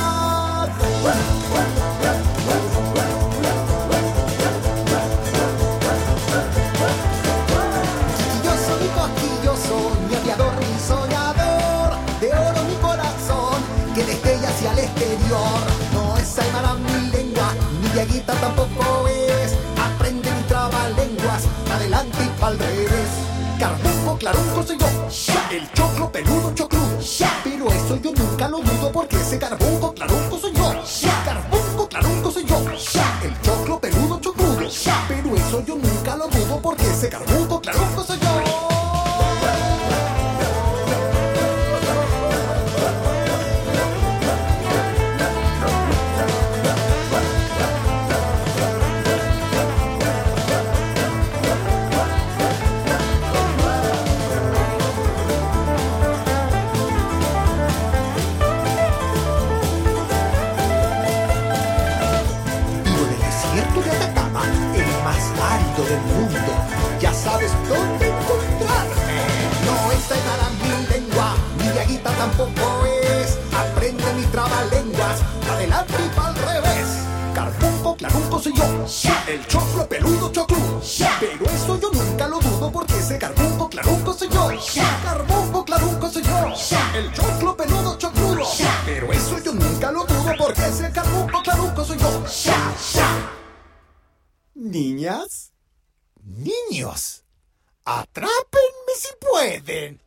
Chiquilloso, mi cosquilloso, mi aviador, mi soñador. De oro mi corazón, que destella hacia el exterior. No es aymara mi lengua, ni diaguita tampoco es. Aprende mi trabalenguas, pa' adelante y pa'l revés. Carbunco, clarunco soy yo, el choclo peludo, chocludo. Pero eso yo nunca lo dudo, porque ese carbunco, clarunco soy yo. Carbunco, clarunco soy yo, el choclo peludo, chocludo. Pero eso yo nunca lo dudo, porque ese carbunco, clarunco soy yo. Vivo en el desierto de Atacama, el más árido del mundo. Ya sabes dónde encontrarme. No es aymara mi lengua, ni diaguita tampoco es. Aprende mi trabalenguas, pa' adelante y pa'l revés. Carbunco, clarunco soy yo, el choclo peludo, chocludo. Pero eso yo nunca lo dudo, porque ese carbunco, clarunco soy yo. Carbón, boclaruco, señor. El choclo peludo, chocludo. Pero eso yo nunca lo dudo, porque ese carbón, boclaruco, soy yo. Niñas, niños, atrápenme si pueden.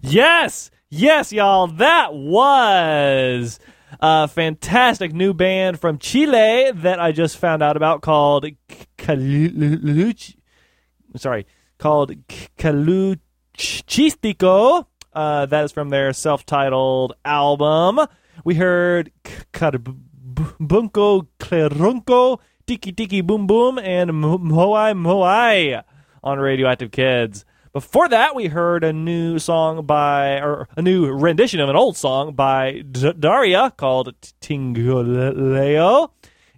Yes! Yes, y'all! That was a fantastic new band from Chile that I just found out about called Caleuchístico. That is from their self-titled album. We heard Carbunco Clerunco, Tiki Tiki Boom Boom, and Moai Moai on Radioactive Kids. Before that, we heard a new song by, or a new rendition of an old song by Daria called Tingoleo.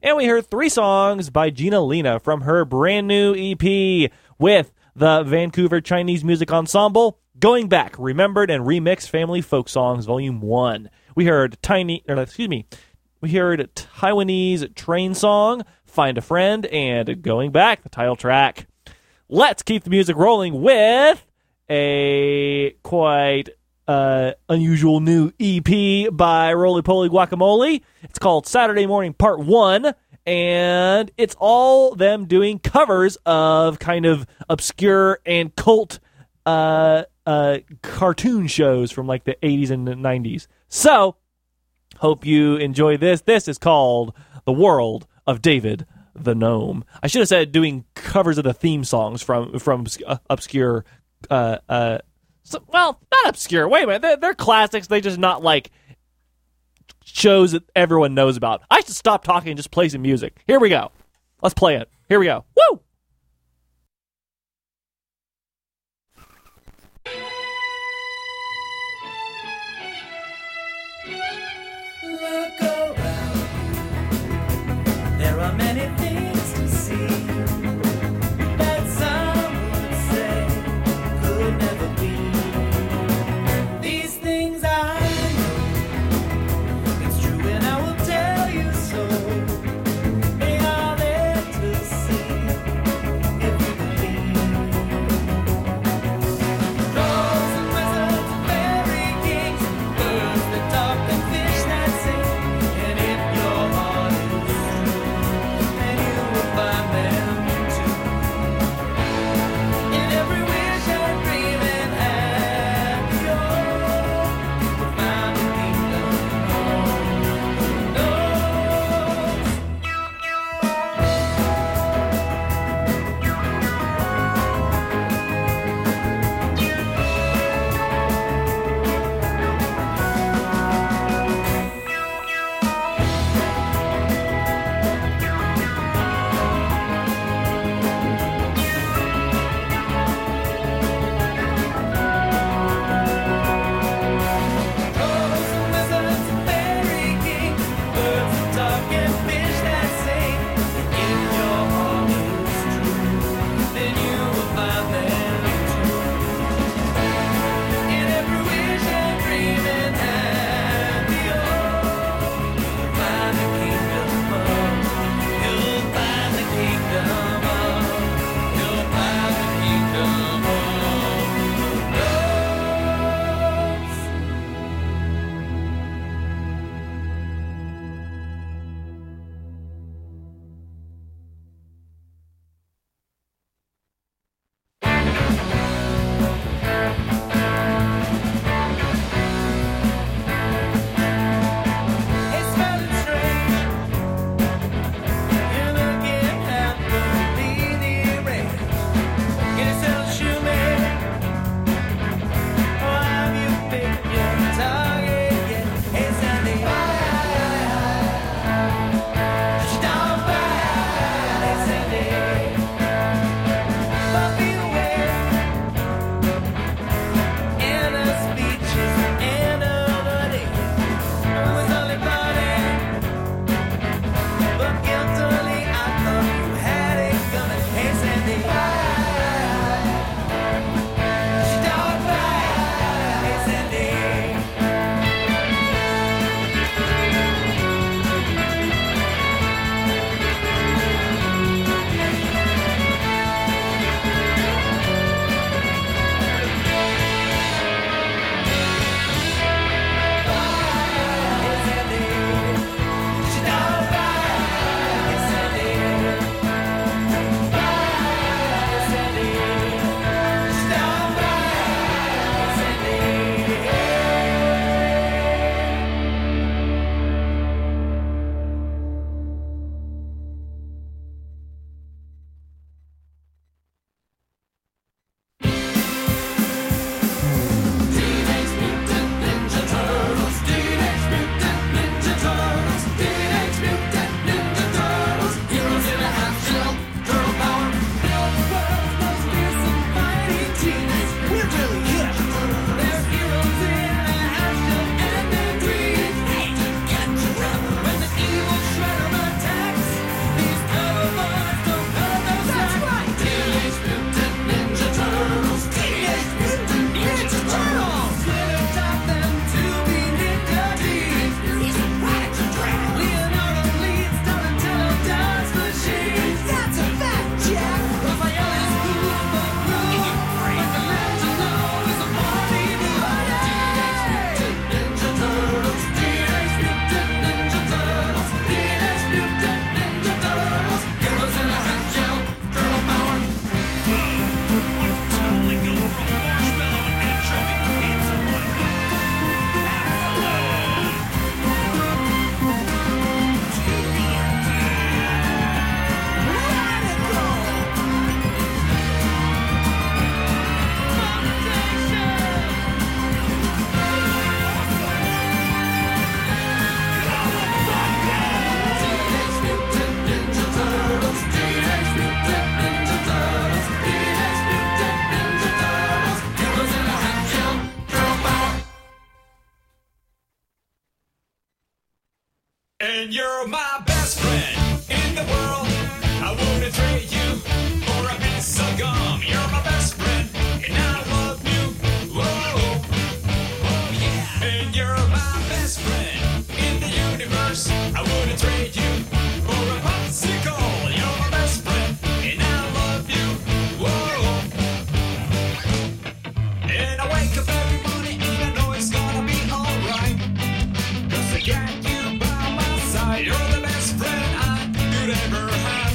And we heard three songs by Ginalina from her brand new EP with the Vancouver Chinese Music Ensemble, Going Back, Remembered and Remixed Family Folk Songs, Volume 1. We heard Taiwanese Train Song, Find a Friend, and Going Back, the title track. Let's keep the music rolling with a quite unusual new EP by Rolie Polie Guacamole. It's called Saturday Morning Part 1, and it's all them doing covers of kind of obscure and cult cartoon shows from like the 80s and the 90s. So, hope you enjoy this. This is called The World of David the Gnome. I should have said doing covers of the theme songs from obscure. Well, not obscure. Wait a minute, they're classics. They just not like shows that everyone knows about. I should stop talking and just play some music. Here we go. Let's play it. Here we go. Woo! Look around. There are many things. friend, you're my best friend in the world. I wouldn't trade you for a piece of gum. You're my best friend, and I love you. Whoa, oh yeah. And you're my best friend in the universe. I wouldn't trade you for a popsicle. You're my best friend, and I love you. Whoa. And I wake up every morning and I know it's gonna be alright, 'cause I got you by my side. You're the best friend I could ever have.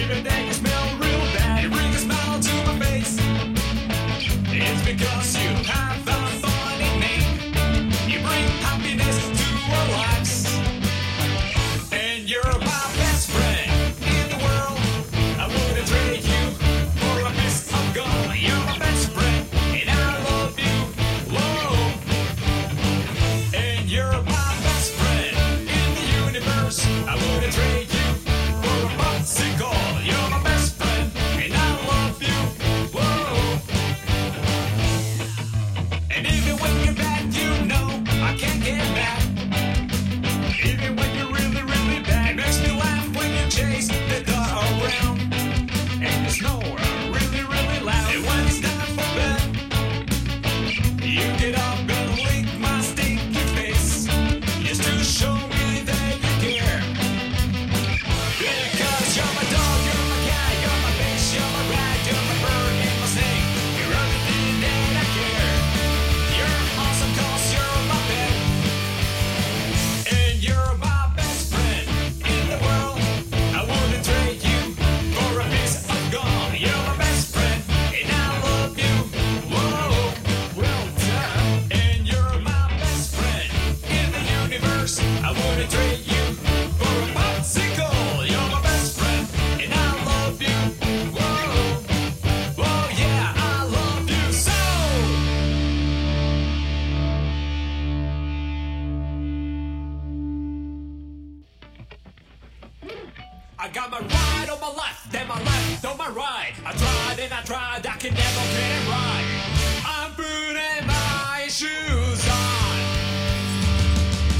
Even though you smell real bad, you bring a smile to my face. It's because you have a funny name. You bring happiness to our lives. And you're my best friend in the world. I wouldn't trade you for a piece of gum. You're my best friend, and I love you. Whoa. And you're my best friend in the universe. I wouldn't trade you for a popsicle. You're my best friend, and I love you. Whoa. And even when you're bad, you know I can't get back. Even when you're really, really bad, it makes me laugh when you chase the car around. And you snore really, really loud. And when it's time for bed, you get up and lick my stinky face, just to show me that you care. Because you're my dog, you're my cat, you're my bitch, you're my rat, you're my bird, and my snake. You're everything that I care. You're awesome 'cause you're my pet. And you're my best friend in the world. I wouldn't trade you for a piece of gum. You're my best friend, and I love you. Whoa, well done. And you're my best friend in the universe. I wouldn't trade you for a popsicle. You're my best friend, and I love you. Whoa, whoa, yeah, I love you so. I got my ride on my left, then my left on my right. I tried and I tried, I can never get it right. I'm putting my shoes on.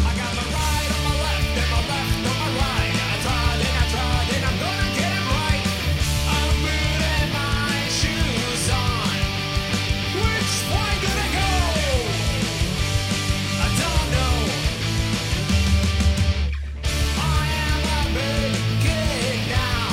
I got my ride on my left, then my left on my right. I tried and I tried, and I'm gonna get it right. I'm putting my shoes on. Which way did I go? I don't know. I am a big kid now.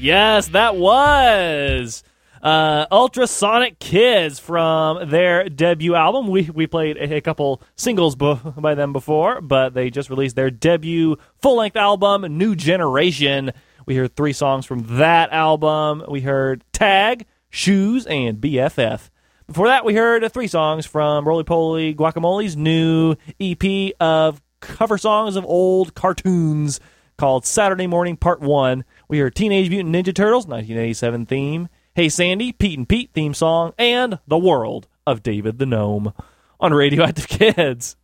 Yes, that was Ultrasonic Kids from their debut album. We played a couple singles by them before, but they just released their debut full-length album, New Generation. We heard three songs from that album. We heard Tag, Shoes, and BFF. Before that, we heard three songs from Rolie Polie Guacamole's new EP of cover songs of old cartoons called Saturday Morning Part 1. We heard Teenage Mutant Ninja Turtles, 1987 theme, Hey Sandy, Pete and Pete theme song, and The World of David the Gnome on Radioactive Kids.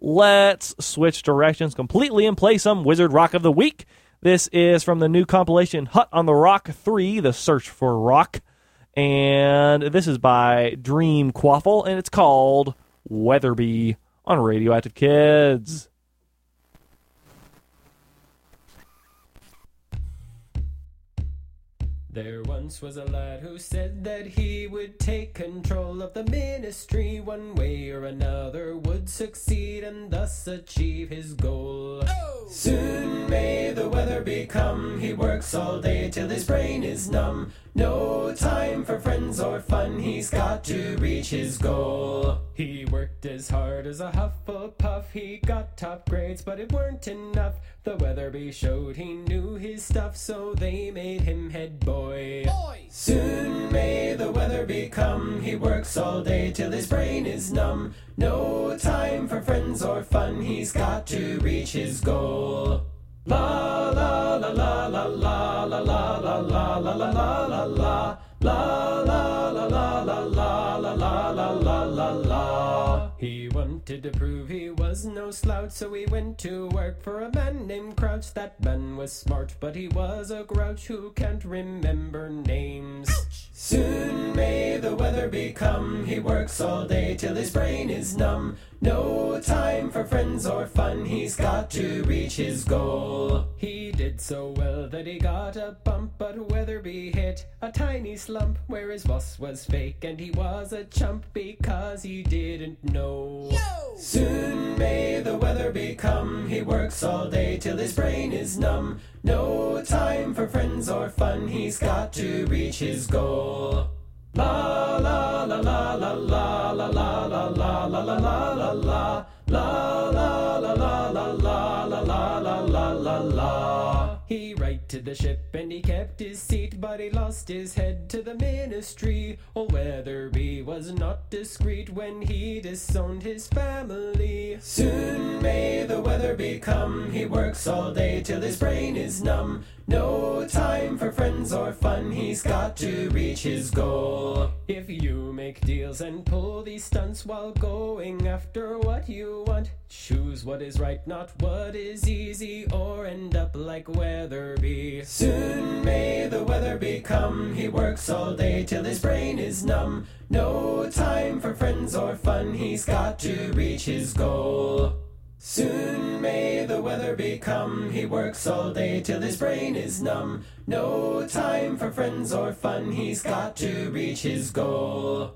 Let's switch directions completely and play some Wizard Rock of the Week. This is from the new compilation Hut on the Rock 3, The Search for Rock. And this is by Dream Quaffle, and it's called Weatherby on Radioactive Kids. There once was a lad who said that he would take control of the ministry one way or another, would succeed and thus achieve his goal. Oh! Soon may the weather become, he works all day till his brain is numb. No time for friends or fun, he's got to reach his goal. He worked as hard as a Hufflepuff, he got top grades but it weren't enough. The Weatherby showed he knew his stuff, so they made him head boy. Soon may the Weatherby come, he works all day till his brain is numb. No time for friends or fun, he's got to reach his goal. La la la la la la la la la la la la la la la la la la la la la la la la la. He wanted to prove he was no slouch, so he went to work for a man named Crouch. That man was smart, but he was a grouch who can't remember names. Soon may the weather become, he works all day till his brain is numb. No time for friends or fun, he's got to reach his goal. He did so well that he got a bump, but Weatherby hit a tiny slump where his boss was fake and he was a chump because he didn't know. Yo! Soon may the weather become, he works all day till his brain is numb. No time for friends or fun, he's got to reach his goal. La la la la la la la la la la la la la la la la la la la la la la la la la. He righted the ship and he kept his seat, but he lost his head to the ministry. Old Weatherby was not discreet when he disowned his family. Soon may the Weatherby come, he works all day till his brain is numb. No time for friends or fun, he's got to reach his goal. If you make deals and pull these stunts while going after what you want, choose what is right, not what is easy, or end up like Weatherby. Soon may the weather become, he works all day till his brain is numb. No time for friends or fun, he's got to reach his goal. Soon may the weather become, he works all day till his brain is numb. No time for friends or fun, he's got to reach his goal.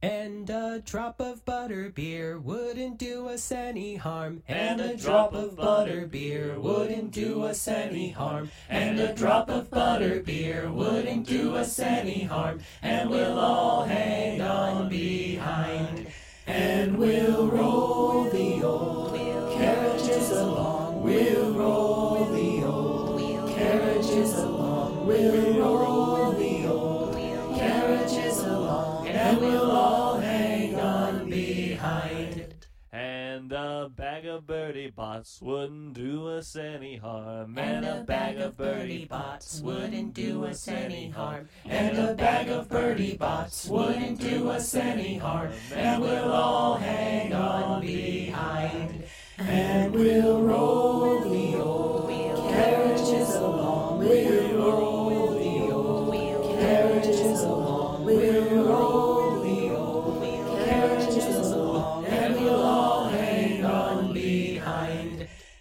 And a drop of butterbeer wouldn't do us any harm. And a drop of butterbeer wouldn't do us any harm. And a drop of butterbeer wouldn't do us any harm. And we'll all hang on behind. And we'll roll the old carriages along. We'll roll the old carriages along. We'll roll the old carriages along. And we'll all hang on behind. And a bag of birdie bots wouldn't do us any harm. And a bag of birdie bots wouldn't do us any harm. And a bag of birdie bots wouldn't do us any harm. And we'll all hang on behind. And we'll roll the old carriages along. We'll roll the old carriages along. We'll roll.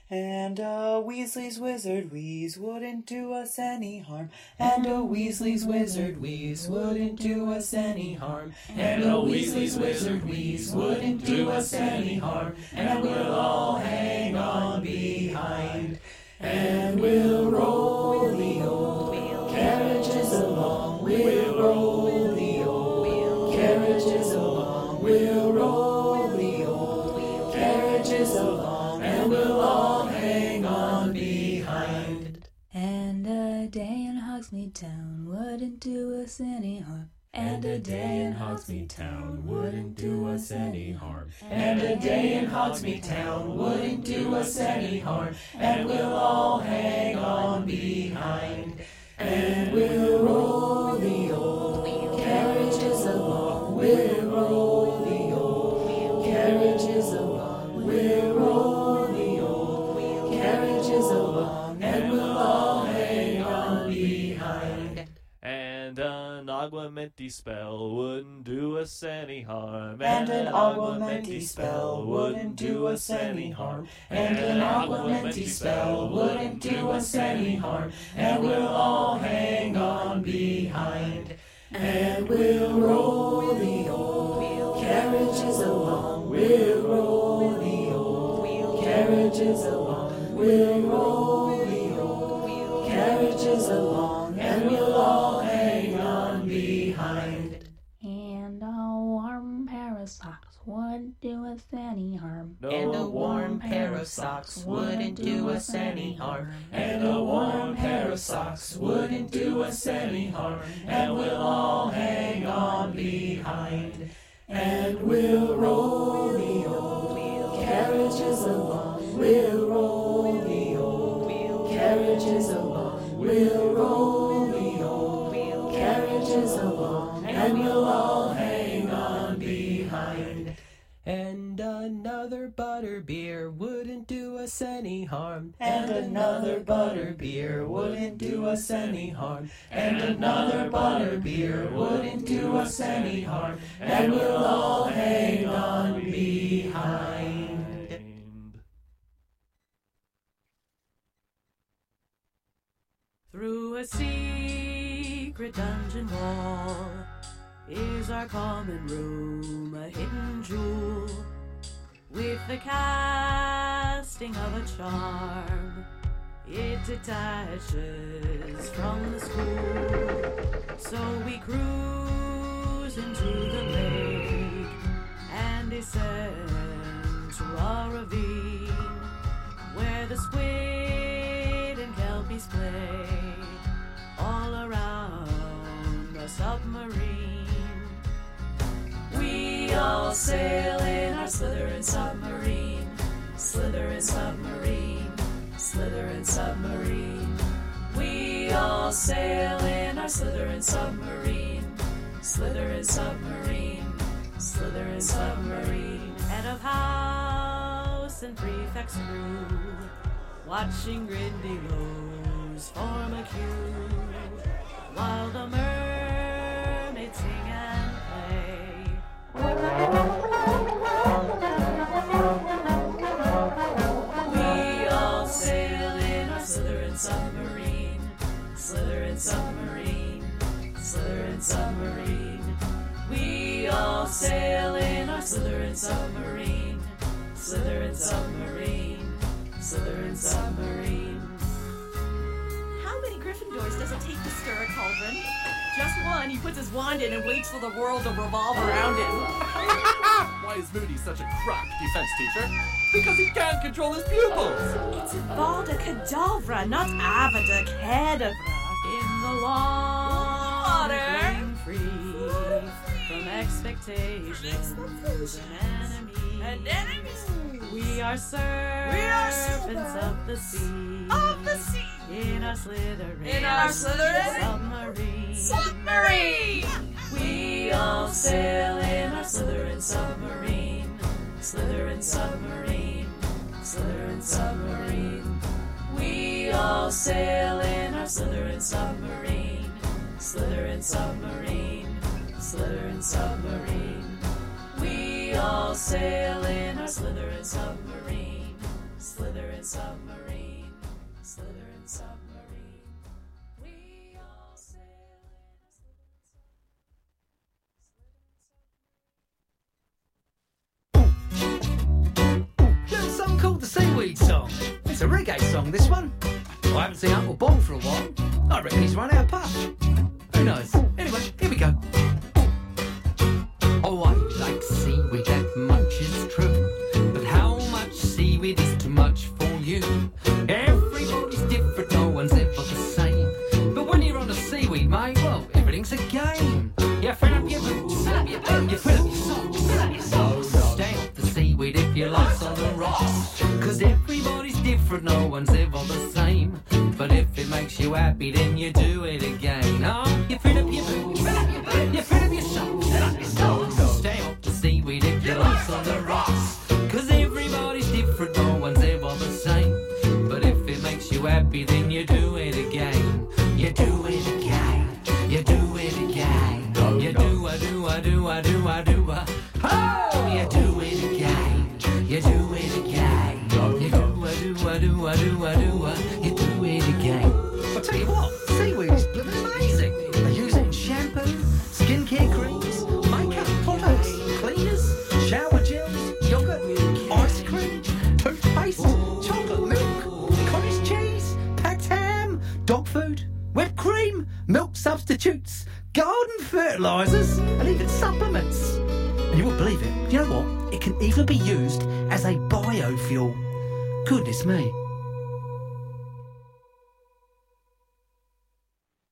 And a Weasley's Wizard Wheeze wouldn't do us any harm. And a Weasley's Wizard Wheeze wouldn't do us any harm. And a Weasley's Wizard Wheeze wouldn't do us any harm. And we'll all hang on behind. And we'll roll the old wheel carriages along. We'll roll the old wheel carriages along. We'll roll the old wheel carriages along. And we'll all hang on behind. And a day in Hogsmeade Town wouldn't do us any harm. And a day in Hogsmeade Town wouldn't do us any harm. And a day in Hogsmeade Town wouldn't do us any harm. And we'll all hang on behind. And we'll roll the old carriages along. We'll roll the old carriages along. We'll roll the old carriages along. And we'll all hang on behind. And an aguamenti spell wouldn't do us any harm. And an aguamenti spell wouldn't do us any harm. And an aguamenti spell wouldn't do us any harm. And we'll all hang on behind. And we'll roll the old wheel carriages along. We'll roll the old wheel carriages along. We'll roll the old wheel carriages along. And we'll all hang on behind. And a warm pair of socks wouldn't do us any harm. And a warm pair of socks wouldn't do us any harm. And a warm pair of socks wouldn't do us any harm. And we'll all hang on behind. And we'll roll the old wheel carriages along. We'll roll the old wheel carriages along. We'll roll carriages along, and we'll all hang on behind. And another butterbeer wouldn't do us any harm. And another butterbeer wouldn't do us any harm. And another butterbeer wouldn't do us any harm. And we'll all hang on behind. Through a sea dungeon wall is our common room, a hidden jewel with the casting of a charm. It detaches from the school, so we cruise into the lake and descend to a ravine where the squid and kelpies play all around submarine. We all sail in our Slytherin submarine, Slytherin submarine, Slytherin submarine. We all sail in our Slytherin submarine, Slytherin submarine, Slytherin submarine. Head of house and prefect's crew, watching Grindylows form a queue, while the mermaids sing and play. We all sail in our Slytherin submarine, Slytherin submarine, Slytherin submarine. We all sail in our Slytherin submarine, Slytherin submarine, Slytherin submarine. Gryffindors doesn't take to stir a cauldron. Just one, he puts his wand in and waits for the world to revolve around him. Why is Moody such a crack defense teacher? Because he can't control his pupils! It's Avada Kedavra, not Avada Kedavra. In the long water, free from expectations and enemies. We are servants of the sea. Of the sea. In our Slytherin. In our Slytherin. Submarine. Submarine. We all sail in our Slytherin submarine. Slytherin submarine. Slytherin submarine. We all sail in our Slytherin submarine. Slytherin submarine. Slytherin submarine. We all sail in our Slytherin submarine, Slytherin submarine, Slytherin submarine. We all sail in our Slytherin submarine. Ooh, that doesn't sound cool, the seaweed song. It's a reggae song, this one. I haven't seen Uncle Bob for a while. I reckon he's run out of puff. Who knows? Anyway, here we go. Oh, I like seaweed, that much is true. But how much seaweed is too much for you? Everybody's different, no one's ever the same. But when you're on a seaweed, mate, well, everything's a game. You fill up your boots, fill up your boots, you fill up your socks, fill up your socks. Stay off the seaweed if your life's on the rocks. Cause everybody's different, no one's ever the same. But if it makes you happy, then you do it again. Oh, you fill up your boots, fill up your boots, you fill up your socks, fill up your socks. Stay off the seaweed if your life's on the rocks. Cause everybody's different, no one's ever the same. But if it makes you happy, then you do it again. You do it again, you do it again. You do a do a do a do a do a. Oh, you do it again. You do it again. You do a do a do a do a do a. You do it again. I tell you what, seaweed is amazing. They use it in shampoo, skincare creams, makeup products, cleaners, shower gels, yogurt, ice cream, toothpaste, chocolate milk, cottage cheese, packed ham, dog food, whipped cream, milk substitutes, garden fertilisers and even supplements. And you wouldn't believe it. You know what? It can even be used as a biofuel. Goodness me.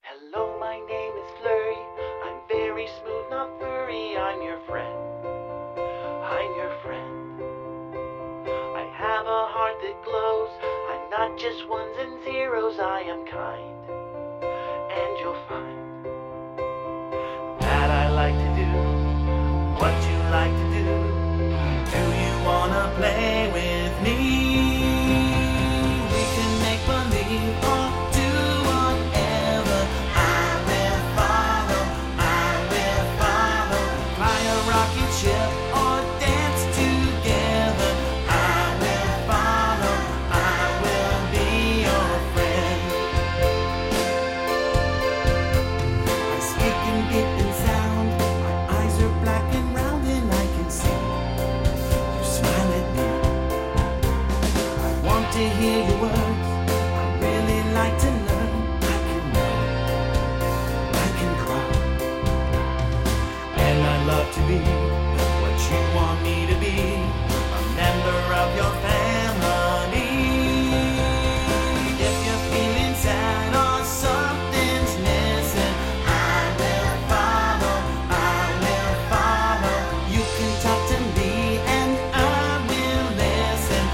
Hello, my name is Flurry. I'm very smooth, not furry. I'm your friend. I'm your friend. I have a heart that glows. I'm not just ones and zeros. I am kind. And you'll find like to do what you like to do. Do you wanna play with me? We can make believe or do whatever. I will follow, fly a rocket ship or dance together. I will follow, I will be your friend. I speak and dip and to hear your words, I really like to learn. I can know, I can cry, and I love to be what you want me to be, a member of your family. If you're feeling sad or something's missing, I will follow, I will follow. You can talk to me and I will listen.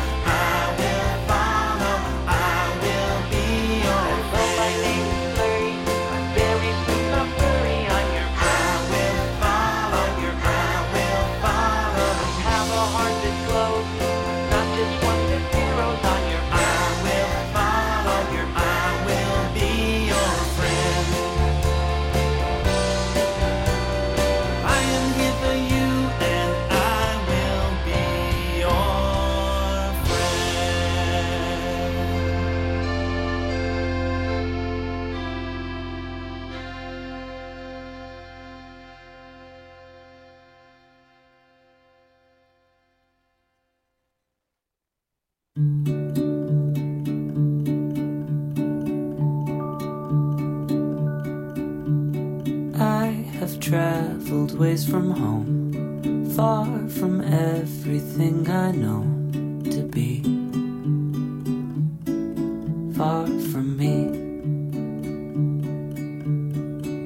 Traveled ways from home, far from everything I know to be, far from me.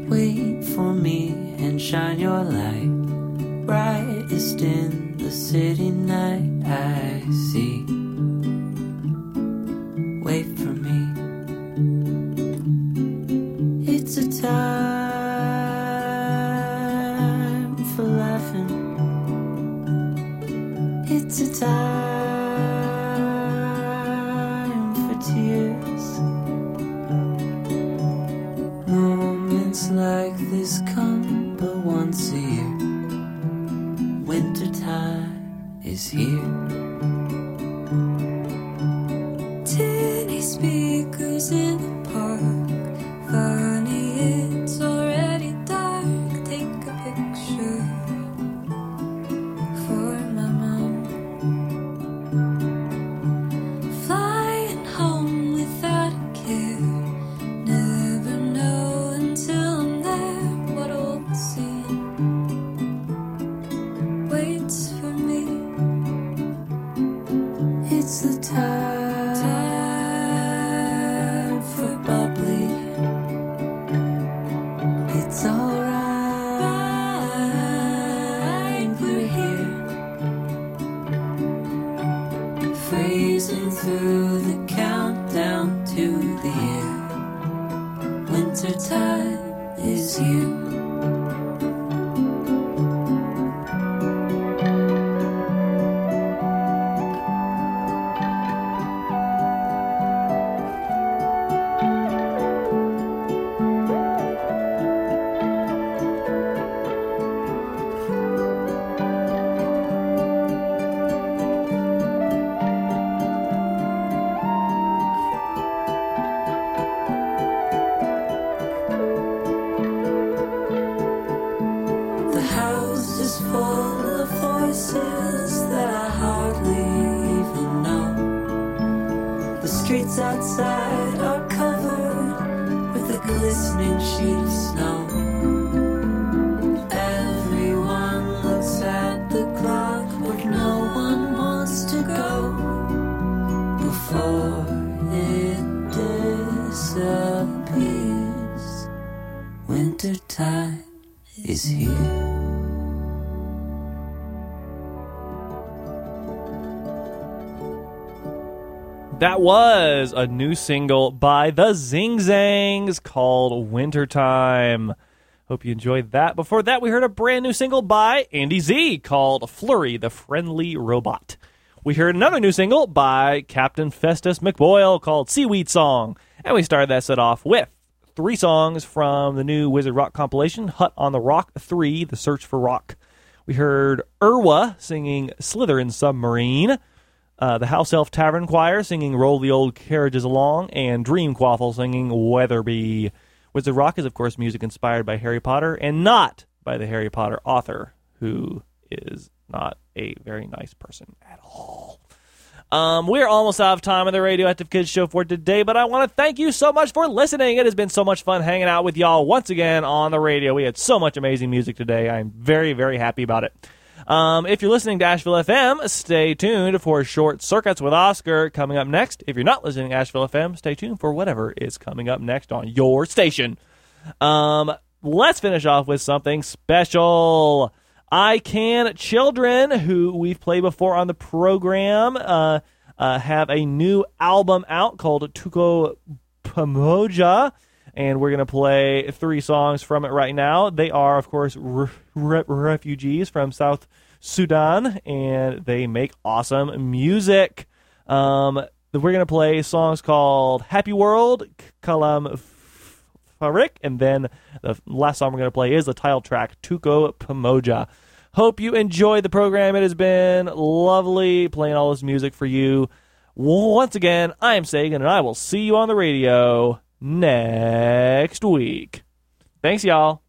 Wait for me and shine your light, brightest in the city night I see. Wait for me. It's a time for tears. Moments like this come but once a year. Winter time is here. Tinny speakers in the park. Funny, it's already dark. Take a picture. freezing through the countdown to the end. Wintertime is here. That was a new single by the Zing Zangs called Wintertime. Hope you enjoyed that. Before that, we heard a brand new single by Andy Z called Flurry, the Friendly Robot. We heard another new single by Captain Festus McBoyle called Seaweed Song. And we started that set off with three songs from the new Wizard Rock compilation, Hut on the Rock 3, The Search for Rock. We heard Irwa singing Slytherin Submarine. The House Elf Tavern Choir singing Roll the Old Carriages Along, and Dream Quaffle singing Weatherby. Wizard Rock is, of course, music inspired by Harry Potter and not by the Harry Potter author, who is not a very nice person at all. We're almost out of time on the Radioactive Kids Show for today, but I want to thank you so much for listening. It has been so much fun hanging out with y'all once again on the radio. We had so much amazing music today. I'm very, very happy about it. If you're listening to Asheville FM, stay tuned for Short Circuits with Oscar coming up next. If you're not listening to Asheville FM, stay tuned for whatever is coming up next on your station. Let's finish off with something special. I Can Children, who we've played before on the program, have a new album out called Tuko Pamoja, and we're going to play three songs from it right now. They are, of course, refugees from South Sudan, and they make awesome music. We're going to play songs called Happy World, Kalam Farik, and then the last song we're going to play is the title track, Tuko Pamoja. Hope you enjoyed the program. It has been lovely playing all this music for you. Once again, I am Sagan, and I will see you on the radio next week. Thanks, y'all.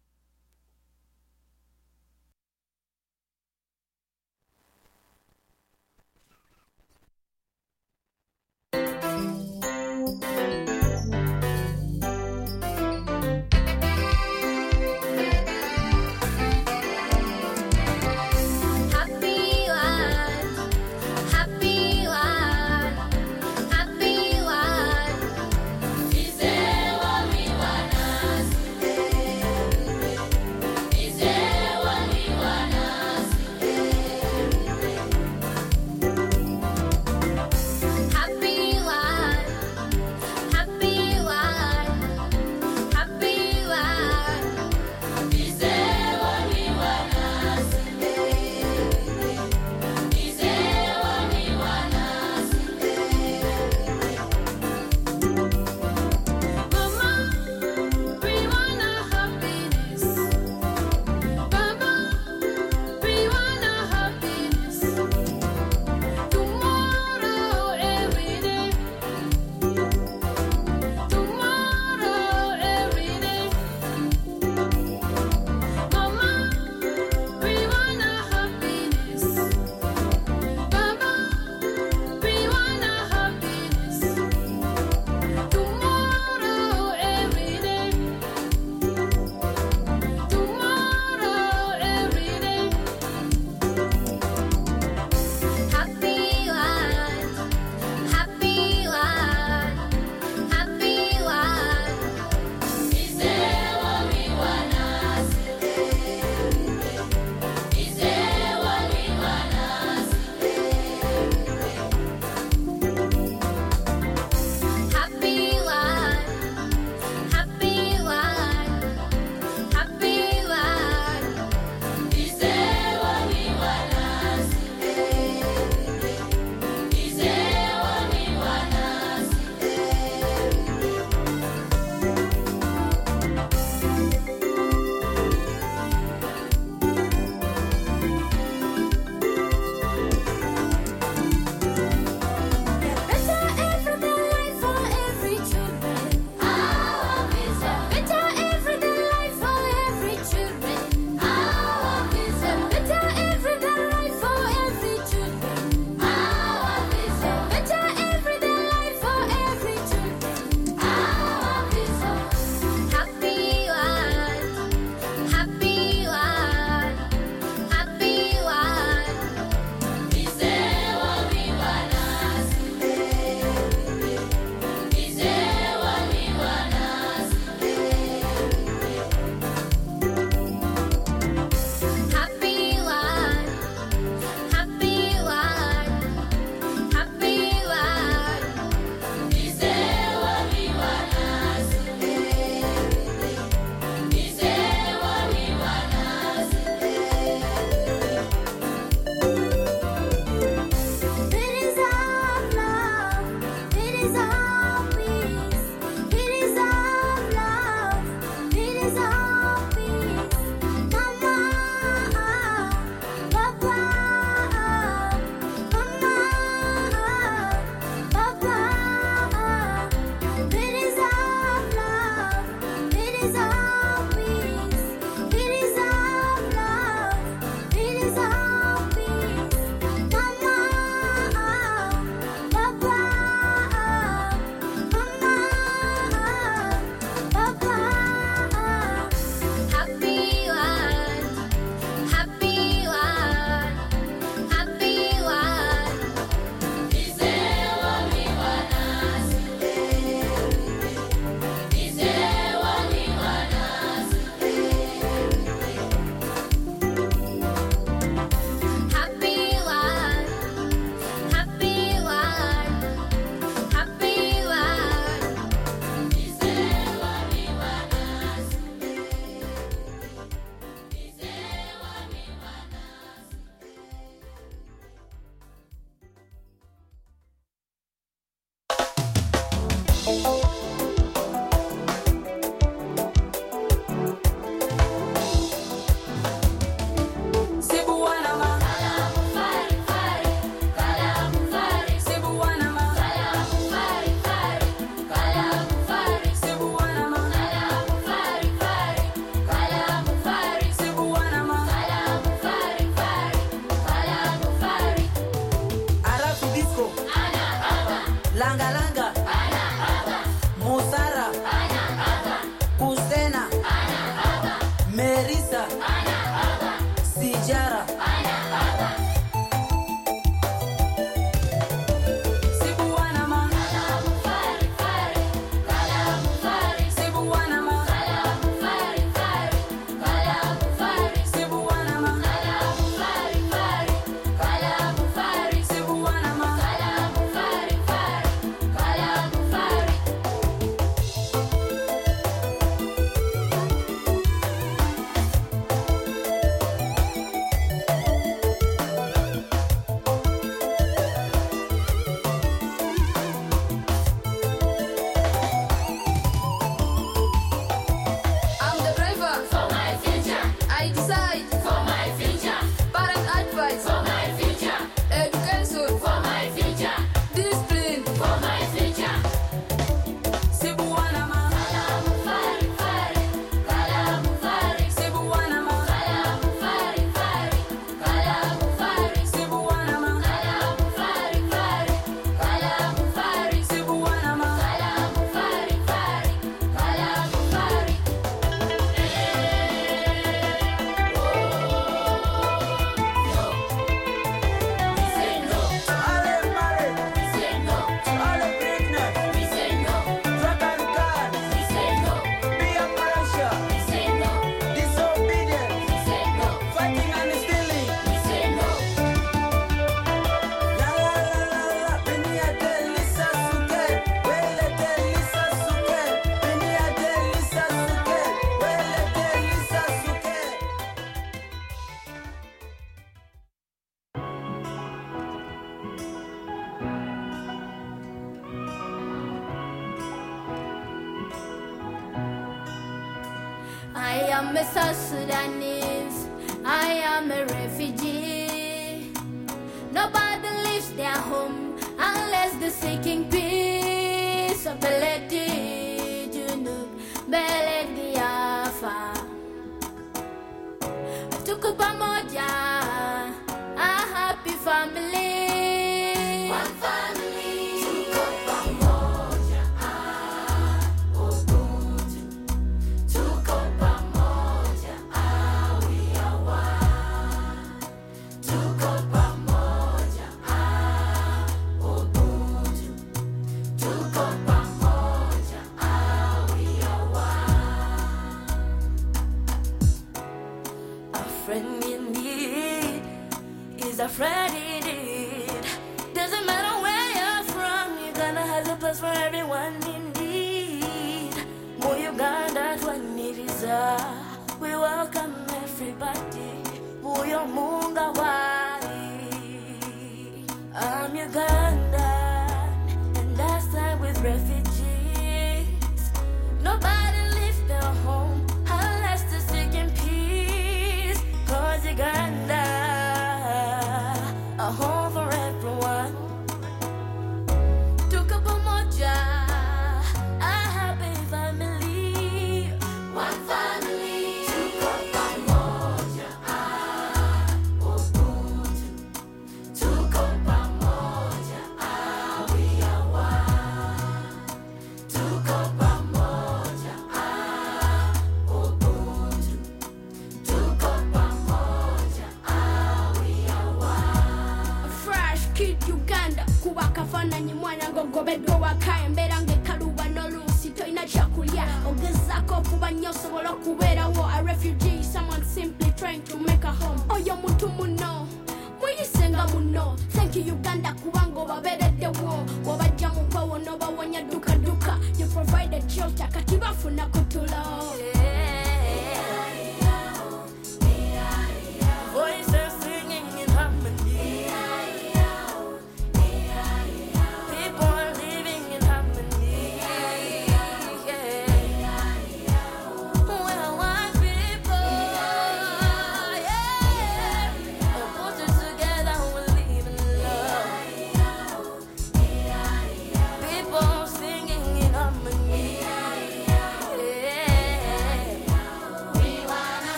Langa Langa, Ana Aba, Musara, Ana Aba, Kusena, Ana Aba, Merisa, Ana Aba, Sijara, Ana Aba.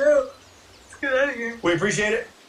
show. Let's get out of here. We appreciate it.